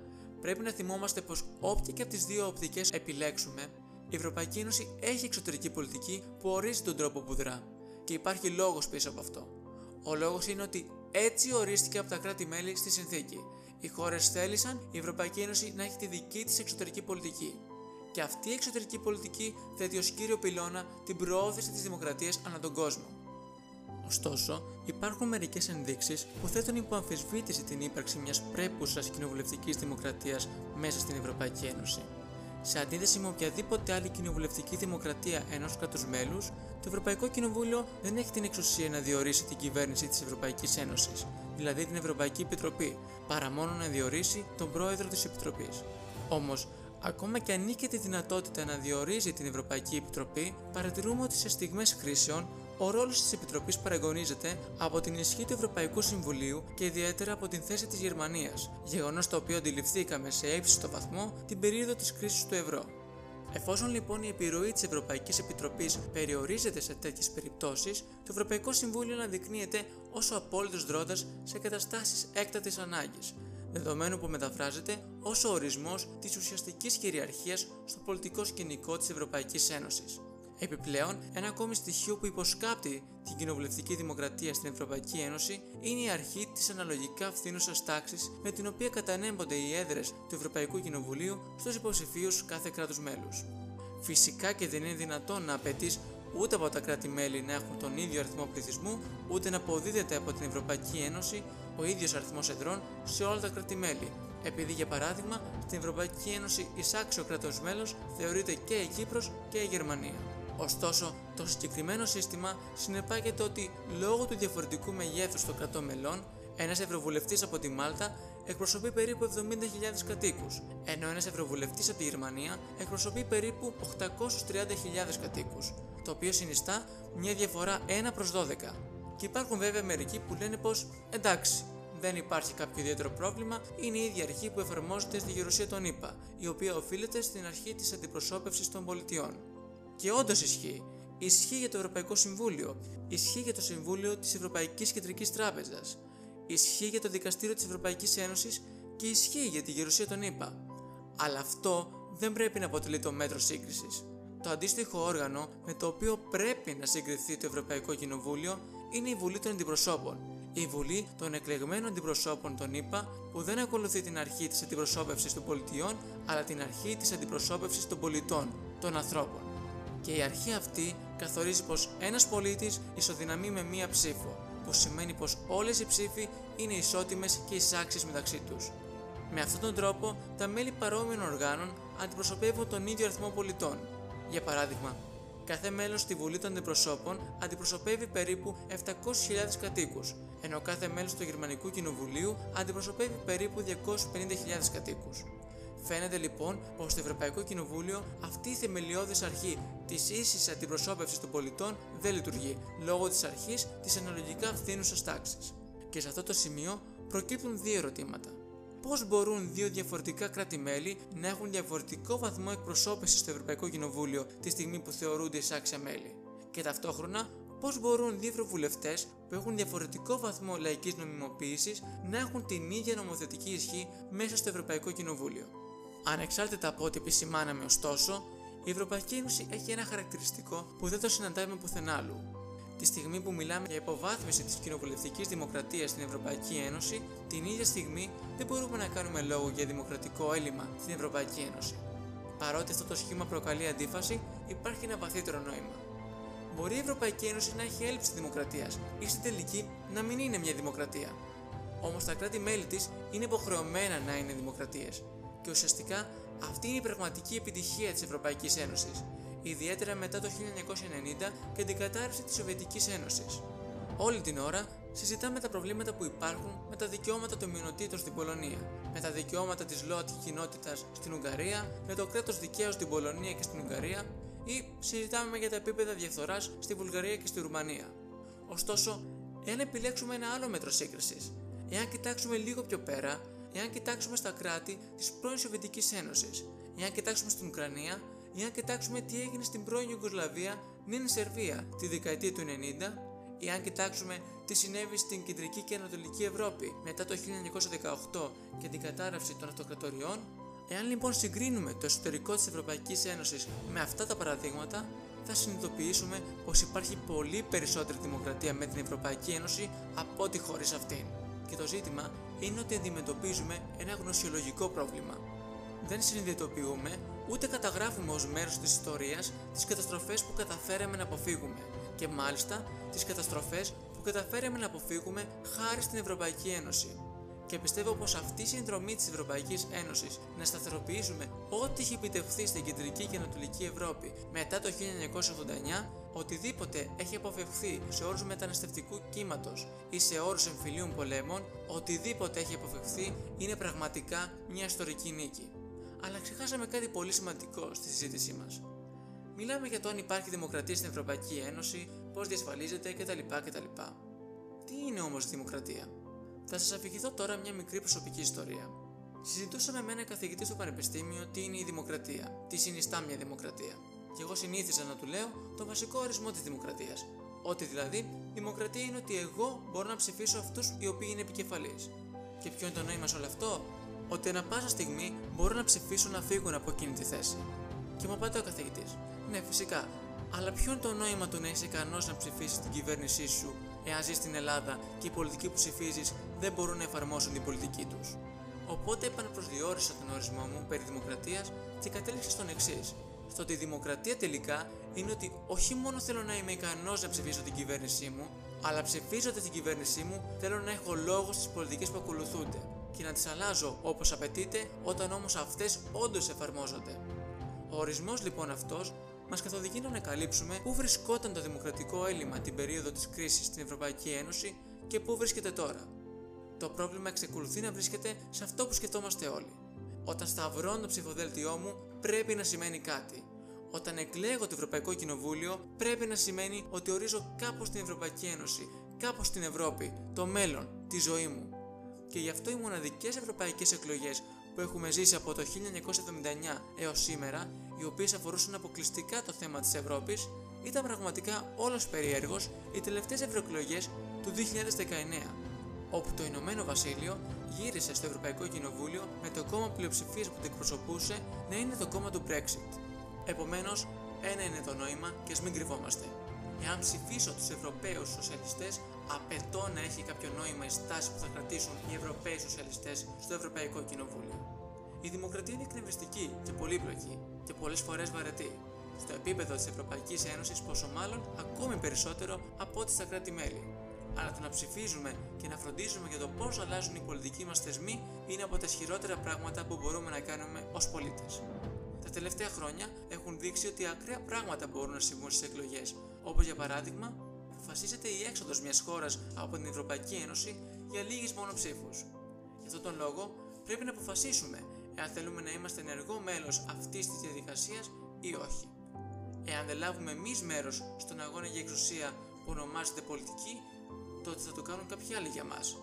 πρέπει να θυμόμαστε πως όποια και από τις δύο οπτικές επιλέξουμε, η Ευρωπαϊκή Ένωση έχει εξωτερική πολιτική που ορίζει τον τρόπο που δρά. Και υπάρχει λόγος πίσω από αυτό. Ο λόγος είναι ότι έτσι ορίστηκε από τα κράτη-μέλη στη συνθήκη. Οι χώρες θέλησαν η Ευρωπαϊκή Ένωση να έχει τη δική της εξωτερική πολιτική. Και αυτή η εξωτερική πολιτική θέτει ως κύριο πυλώνα την προώθηση της δημοκρατίας ανά τον κόσμο. Ωστόσο, υπάρχουν μερικές ενδείξεις που θέτουν υπό αμφισβήτηση την ύπαρξη μιας πρέπουσας κοινοβουλευτικής δημοκρατίας μέσα στην Ευρωπαϊκή Ένωση. Σε αντίθεση με οποιαδήποτε άλλη κοινοβουλευτική δημοκρατία ενός κράτους μέλους, το Ευρωπαϊκό Κοινοβούλιο δεν έχει την εξουσία να διορίσει την κυβέρνηση της Ευρωπαϊκής Ένωσης, δηλαδή την Ευρωπαϊκή Επιτροπή, παρά μόνο να διορίσει τον πρόεδρο της Επιτροπής. Όμως, ακόμα και αν είχε τη δυνατότητα να διορίζει την Ευρωπαϊκή Επιτροπή, παρατηρούμε ότι σε στιγμές κρίσεων, Ο ρόλος της Επιτροπής παραγωνίζεται από την ισχύ του Ευρωπαϊκού Συμβουλίου και ιδιαίτερα από την θέση της Γερμανίας, γεγονός το οποίο αντιληφθήκαμε σε ύψιστο βαθμό την περίοδο της κρίσης του ευρώ. Εφόσον λοιπόν η επιρροή της Ευρωπαϊκής Επιτροπής περιορίζεται σε τέτοιες περιπτώσεις, το Ευρωπαϊκό Συμβούλιο αναδεικνύεται ως ο απόλυτος δρόντας σε καταστάσεις έκτακτης ανάγκης, δεδομένου που μεταφράζεται ως ο ορισμός της ουσιαστικής κυριαρχίας στο πολιτικό σκηνικό της Ευρωπαϊκής Ένωσης. Επιπλέον, ένα ακόμη στοιχείο που υποσκάπτει την κοινοβουλευτική δημοκρατία στην Ευρωπαϊκή Ένωση είναι η αρχή της αναλογικά φθήνουσας τάξης με την οποία κατανέμονται οι έδρες του Ευρωπαϊκού Κοινοβουλίου στους υποψηφίους κάθε κράτους μέλους. Φυσικά και δεν είναι δυνατόν να απαιτείς ούτε από τα κράτη-μέλη να έχουν τον ίδιο αριθμό πληθυσμού, ούτε να αποδίδεται από την Ευρωπαϊκή Ένωση ο ίδιος αριθμός εδρών σε όλα τα κράτη-μέλη, επειδή για παράδειγμα στην Ευρωπαϊκή Ένωση εισάξιο κράτος μέλος θεωρείται και η Κύπρος και η Γερμανία. Ωστόσο, το συγκεκριμένο σύστημα συνεπάγεται ότι λόγω του διαφορετικού μεγέθους των κρατών μελών, ένας ευρωβουλευτής από τη Μάλτα εκπροσωπεί περίπου 70.000 κατοίκους, ενώ ένας ευρωβουλευτής από τη Γερμανία εκπροσωπεί περίπου 830.000 κατοίκους, το οποίο συνιστά μια διαφορά 1:12. Και υπάρχουν βέβαια μερικοί που λένε πως εντάξει, δεν υπάρχει κάποιο ιδιαίτερο πρόβλημα, είναι η ίδια αρχή που εφαρμόζεται στη γερουσία των ΗΠΑ, η οποία οφείλεται στην αρχή της αντιπροσώπευσης των πολιτιών. Και όντως ισχύει. Ισχύει για το Ευρωπαϊκό Συμβούλιο, ισχύει για το Συμβούλιο της Ευρωπαϊκής Κεντρικής Τράπεζας, ισχύει για το Δικαστήριο της Ευρωπαϊκής Ένωσης και ισχύει για τη γερουσία των ΗΠΑ. Αλλά αυτό δεν πρέπει να αποτελεί το μέτρο σύγκρισης. Το αντίστοιχο όργανο με το οποίο πρέπει να συγκριθεί το Ευρωπαϊκό Κοινοβούλιο είναι η Βουλή των Αντιπροσώπων. Η Βουλή των εκλεγμένων αντιπροσώπων των ΗΠΑ, που δεν ακολουθεί την αρχή της αντιπροσώπευσης των πολιτιών, αλλά την αρχή της αντιπροσώπευσης των πολιτών, των ανθρώπων. Και η αρχή αυτή καθορίζει πως ένας πολίτης ισοδυναμεί με μία ψήφο, που σημαίνει πως όλες οι ψήφοι είναι ισότιμες και εισάξιες μεταξύ τους. Με αυτόν τον τρόπο, τα μέλη παρόμοιων οργάνων αντιπροσωπεύουν τον ίδιο αριθμό πολιτών. Για παράδειγμα, κάθε μέλος στη Βουλή των Αντιπροσώπων αντιπροσωπεύει περίπου 700.000 κατοίκους, ενώ κάθε μέλος του Γερμανικού Κοινοβουλίου αντιπροσωπεύει περίπου 250.000 κατοίκους. Φαίνεται λοιπόν πως στο Ευρωπαϊκό Κοινοβούλιο αυτή η θεμελιώδης αρχή της ίσης αντιπροσώπευσης των πολιτών δεν λειτουργεί λόγω της αρχής της αναλογικά φθήνουσας τάξης. Και σε αυτό το σημείο προκύπτουν δύο ερωτήματα. Πώς μπορούν δύο διαφορετικά κράτη-μέλη να έχουν διαφορετικό βαθμό εκπροσώπησης στο Ευρωπαϊκό Κοινοβούλιο τη στιγμή που θεωρούνται εισάξια μέλη? Και ταυτόχρονα, πώς μπορούν δύο ευρωβουλευτές που έχουν διαφορετικό βαθμό λαϊκής νομιμοποίησης να έχουν την ίδια νομοθετική ισχύ μέσα στο Ευρωπαϊκό Κοινοβούλιο? Ανεξάρτητα από ό,τι επισημάναμε, ωστόσο, η Ευρωπαϊκή Ένωση έχει ένα χαρακτηριστικό που δεν το συναντάμε πουθενά άλλου. Τη στιγμή που μιλάμε για υποβάθμιση της κοινοβουλευτικής δημοκρατίας στην Ευρωπαϊκή Ένωση, την ίδια στιγμή δεν μπορούμε να κάνουμε λόγο για δημοκρατικό έλλειμμα στην Ευρωπαϊκή Ένωση. Παρότι αυτό το σχήμα προκαλεί αντίφαση, υπάρχει ένα βαθύτερο νόημα. Μπορεί η Ευρωπαϊκή Ένωση να έχει έλλειψη δημοκρατίας ή στην τελική να μην είναι μια δημοκρατία. Όμως τα κράτη-μέλη της είναι υποχρεωμένα να είναι δημοκρατίες. Και ουσιαστικά αυτή είναι η πραγματική επιτυχία της Ευρωπαϊκής Ένωσης, ιδιαίτερα μετά το 1990 και την κατάρρευση της Σοβιετικής Ένωσης. Όλη την ώρα συζητάμε τα προβλήματα που υπάρχουν με τα δικαιώματα των μειονοτήτων στην Πολωνία, με τα δικαιώματα της ΛΟΑΤΚΙ κοινότητας στην Ουγγαρία, με το κράτος δικαίου στην Πολωνία και στην Ουγγαρία, ή συζητάμε για τα επίπεδα διαφθοράς στη Βουλγαρία και στη Ρουμανία. Ωστόσο, εάν επιλέξουμε ένα άλλο μέτρο σύγκρισης, εάν κοιτάξουμε λίγο πιο πέρα, εάν κοιτάξουμε στα κράτη της πρώην Σοβιετικής Ένωσης, εάν κοιτάξουμε στην Ουκρανία, εάν κοιτάξουμε τι έγινε στην πρώην Ιουγκοσλαβία, νυν Σερβία, τη δεκαετία του 90, εάν κοιτάξουμε τι συνέβη στην Κεντρική και Ανατολική Ευρώπη μετά το 1918 και την κατάρρευση των αυτοκρατοριών, εάν λοιπόν συγκρίνουμε το εσωτερικό της Ευρωπαϊκής Ένωσης με αυτά τα παραδείγματα, θα συνειδητοποιήσουμε πως υπάρχει πολύ περισσότερη δημοκρατία με την Ευρωπαϊκή Ένωση από ό,τι χωρίς αυτήν. Και το ζήτημα είναι ότι αντιμετωπίζουμε ένα γνωσιολογικό πρόβλημα. Δεν συνειδητοποιούμε ούτε καταγράφουμε ως μέρος της ιστορίας τις καταστροφές που καταφέραμε να αποφύγουμε, και μάλιστα τις καταστροφές που καταφέραμε να αποφύγουμε χάρη στην Ευρωπαϊκή Ένωση. Και πιστεύω πως αυτή η συνδρομή της Ευρωπαϊκής Ένωσης να σταθεροποιήσουμε ό,τι έχει επιτευχθεί στην Κεντρική και Ανατολική Ευρώπη μετά το 1989, οτιδήποτε έχει αποφευχθεί σε όρους μεταναστευτικού κύματος ή σε όρους εμφυλίων πολέμων, οτιδήποτε έχει αποφευχθεί είναι πραγματικά μια ιστορική νίκη. Αλλά ξεχάσαμε κάτι πολύ σημαντικό στη συζήτησή μας. Μιλάμε για το αν υπάρχει δημοκρατία στην Ευρωπαϊκή Ένωση, πώς διασφαλίζεται κτλ. Τι είναι όμως δημοκρατία? Θα σας αφηγηθώ τώρα μια μικρή προσωπική ιστορία. Συζητούσαμε με έναν καθηγητή στο πανεπιστήμιο τι είναι η δημοκρατία, τι συνιστά μια δημοκρατία. Και εγώ συνήθιζα να του λέω το βασικό ορισμό της δημοκρατίας. Ότι δηλαδή, δημοκρατία είναι ότι εγώ μπορώ να ψηφίσω αυτούς οι οποίοι είναι επικεφαλής. Και ποιο είναι το νόημα σε όλο αυτό? Ότι ανα πάσα στιγμή μπορώ να ψηφίσω να φύγουν από εκείνη τη θέση. Και μου απαντάει ο καθηγητής: ναι, φυσικά, αλλά ποιο είναι το νόημα του να είσαι ικανός να ψηφίσεις την κυβέρνησή σου, εάν ζεις στην Ελλάδα και οι πολιτικοί που ψηφίζεις δεν μπορούν να εφαρμόσουν την πολιτική τους? Οπότε επαναπροσδιορίσα τον ορισμό μου περί δημοκρατίας και κατέληξα στον εξής. Στο ότι η δημοκρατία τελικά είναι ότι όχι μόνο θέλω να είμαι ικανός να ψηφίσω την κυβέρνησή μου, αλλά ψηφίζοντας την κυβέρνησή μου θέλω να έχω λόγο στις πολιτικές που ακολουθούνται και να τις αλλάζω όπως απαιτείται όταν όμως αυτές όντως εφαρμόζονται. Ο ορισμός λοιπόν αυτός μας καθοδηγεί να ανακαλύψουμε πού βρισκόταν το δημοκρατικό έλλειμμα την περίοδο της κρίσης στην Ευρωπαϊκή Ένωση και πού βρίσκεται τώρα. Το πρόβλημα εξακολουθεί να βρίσκεται σε αυτό που σκεφτόμαστε όλοι. Όταν σταυρώνω το ψηφοδέλτιό μου, πρέπει να σημαίνει κάτι. Όταν εκλέγω το Ευρωπαϊκό Κοινοβούλιο, πρέπει να σημαίνει ότι ορίζω κάπως την Ευρωπαϊκή Ένωση, κάπως την Ευρώπη, το μέλλον, τη ζωή μου. Και γι' αυτό οι μοναδικές ευρωπαϊκές εκλογές που έχουμε ζήσει από το 1979 έως σήμερα, οι οποίες αφορούσαν αποκλειστικά το θέμα της Ευρώπης, ήταν πραγματικά όλος περίεργος οι τελευταίες ευρωεκλογές του 2019. Όπου το Ηνωμένο Βασίλειο γύρισε στο Ευρωπαϊκό Κοινοβούλιο με το κόμμα πλειοψηφίας που το εκπροσωπούσε να είναι το κόμμα του Brexit. Επομένως, ένα είναι το νόημα και ας μην κρυβόμαστε. Εάν ψηφίσω τους Ευρωπαίους Σοσιαλιστές, απαιτώ να έχει κάποιο νόημα η στάση που θα κρατήσουν οι Ευρωπαίοι Σοσιαλιστές στο Ευρωπαϊκό Κοινοβούλιο. Η δημοκρατία είναι εκνευριστική και πολύπλοκη και πολλές φορές βαρετή. Στο επίπεδο της Ευρωπαϊκής Ένωσης, πόσο μάλλον ακόμη περισσότερο από ό,τι στα κράτη-μέλη. Αλλά το να ψηφίζουμε και να φροντίζουμε για το πώς αλλάζουν οι πολιτικοί μας θεσμοί είναι από τα ισχυρότερα πράγματα που μπορούμε να κάνουμε ως πολίτες. Τα τελευταία χρόνια έχουν δείξει ότι ακραία πράγματα μπορούν να συμβούν στις εκλογές, όπως για παράδειγμα, αποφασίζεται η έξοδος μιας χώρας από την Ευρωπαϊκή Ένωση για λίγες μόνο ψήφους. Γι' αυτόν τον λόγο πρέπει να αποφασίσουμε εάν θέλουμε να είμαστε ενεργό μέλος αυτής της διαδικασίας ή όχι. Εάν δεν λάβουμε εμείς μέρος στον αγώνα για εξουσία που ονομάζεται πολιτική, τότε θα το κάνουν κάποιοι άλλοι για μας.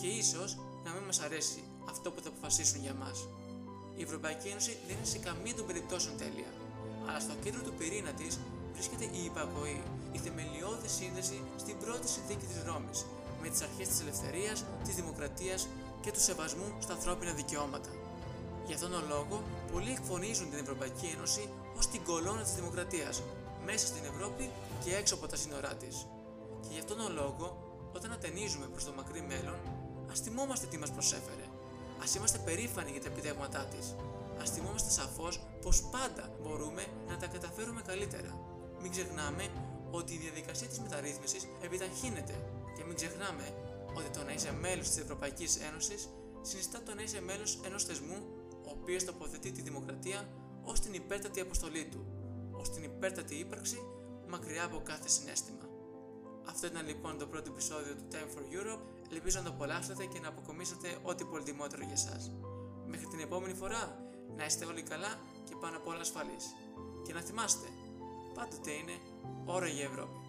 Και ίσως να μην μας αρέσει αυτό που θα αποφασίσουν για μας. Η Ευρωπαϊκή Ένωση δεν είναι σε καμία των περιπτώσεων τέλεια, αλλά στο κέντρο του πυρήνα της βρίσκεται η υπακοή, η θεμελιώδη σύνδεση στην πρώτη συνθήκη της Ρώμης, με τις αρχές της ελευθερίας, της δημοκρατίας και του σεβασμού στα ανθρώπινα δικαιώματα. Γι' αυτόν τον λόγο, πολλοί εκφωνίζουν την Ευρωπαϊκή Ένωση ως την κολόνα της δημοκρατίας, μέσα στην Ευρώπη και έξω από τα σύνορά της. Και γι' αυτόν τον λόγο, όταν ατενίζουμε προς το μακρύ μέλλον, ας θυμόμαστε τι μας προσέφερε. Ας είμαστε περήφανοι για τα επιτεύγματά της. Ας θυμόμαστε σαφώς πως πάντα μπορούμε να τα καταφέρουμε καλύτερα. Μην ξεχνάμε ότι η διαδικασία της μεταρρύθμισης επιταχύνεται. Και μην ξεχνάμε ότι το να είσαι μέλος της Ευρωπαϊκής Ένωσης συνιστά το να είσαι μέλος ενός θεσμού, ο οποίος τοποθετεί τη δημοκρατία ως την υπέρτατη αποστολή του, ως την υπέρτατη ύπαρξη μακριά από κάθε συναίσθημα. Αυτό ήταν λοιπόν το πρώτο επεισόδιο του Time for Europe. Ελπίζω να το απολαύσετε και να αποκομίσετε ό,τι πολύτιμότερο για εσάς. Μέχρι την επόμενη φορά, να είστε όλοι καλά και πάνω απ' όλα ασφαλείς. Και να θυμάστε, πάντοτε είναι ώρα για Ευρώπη.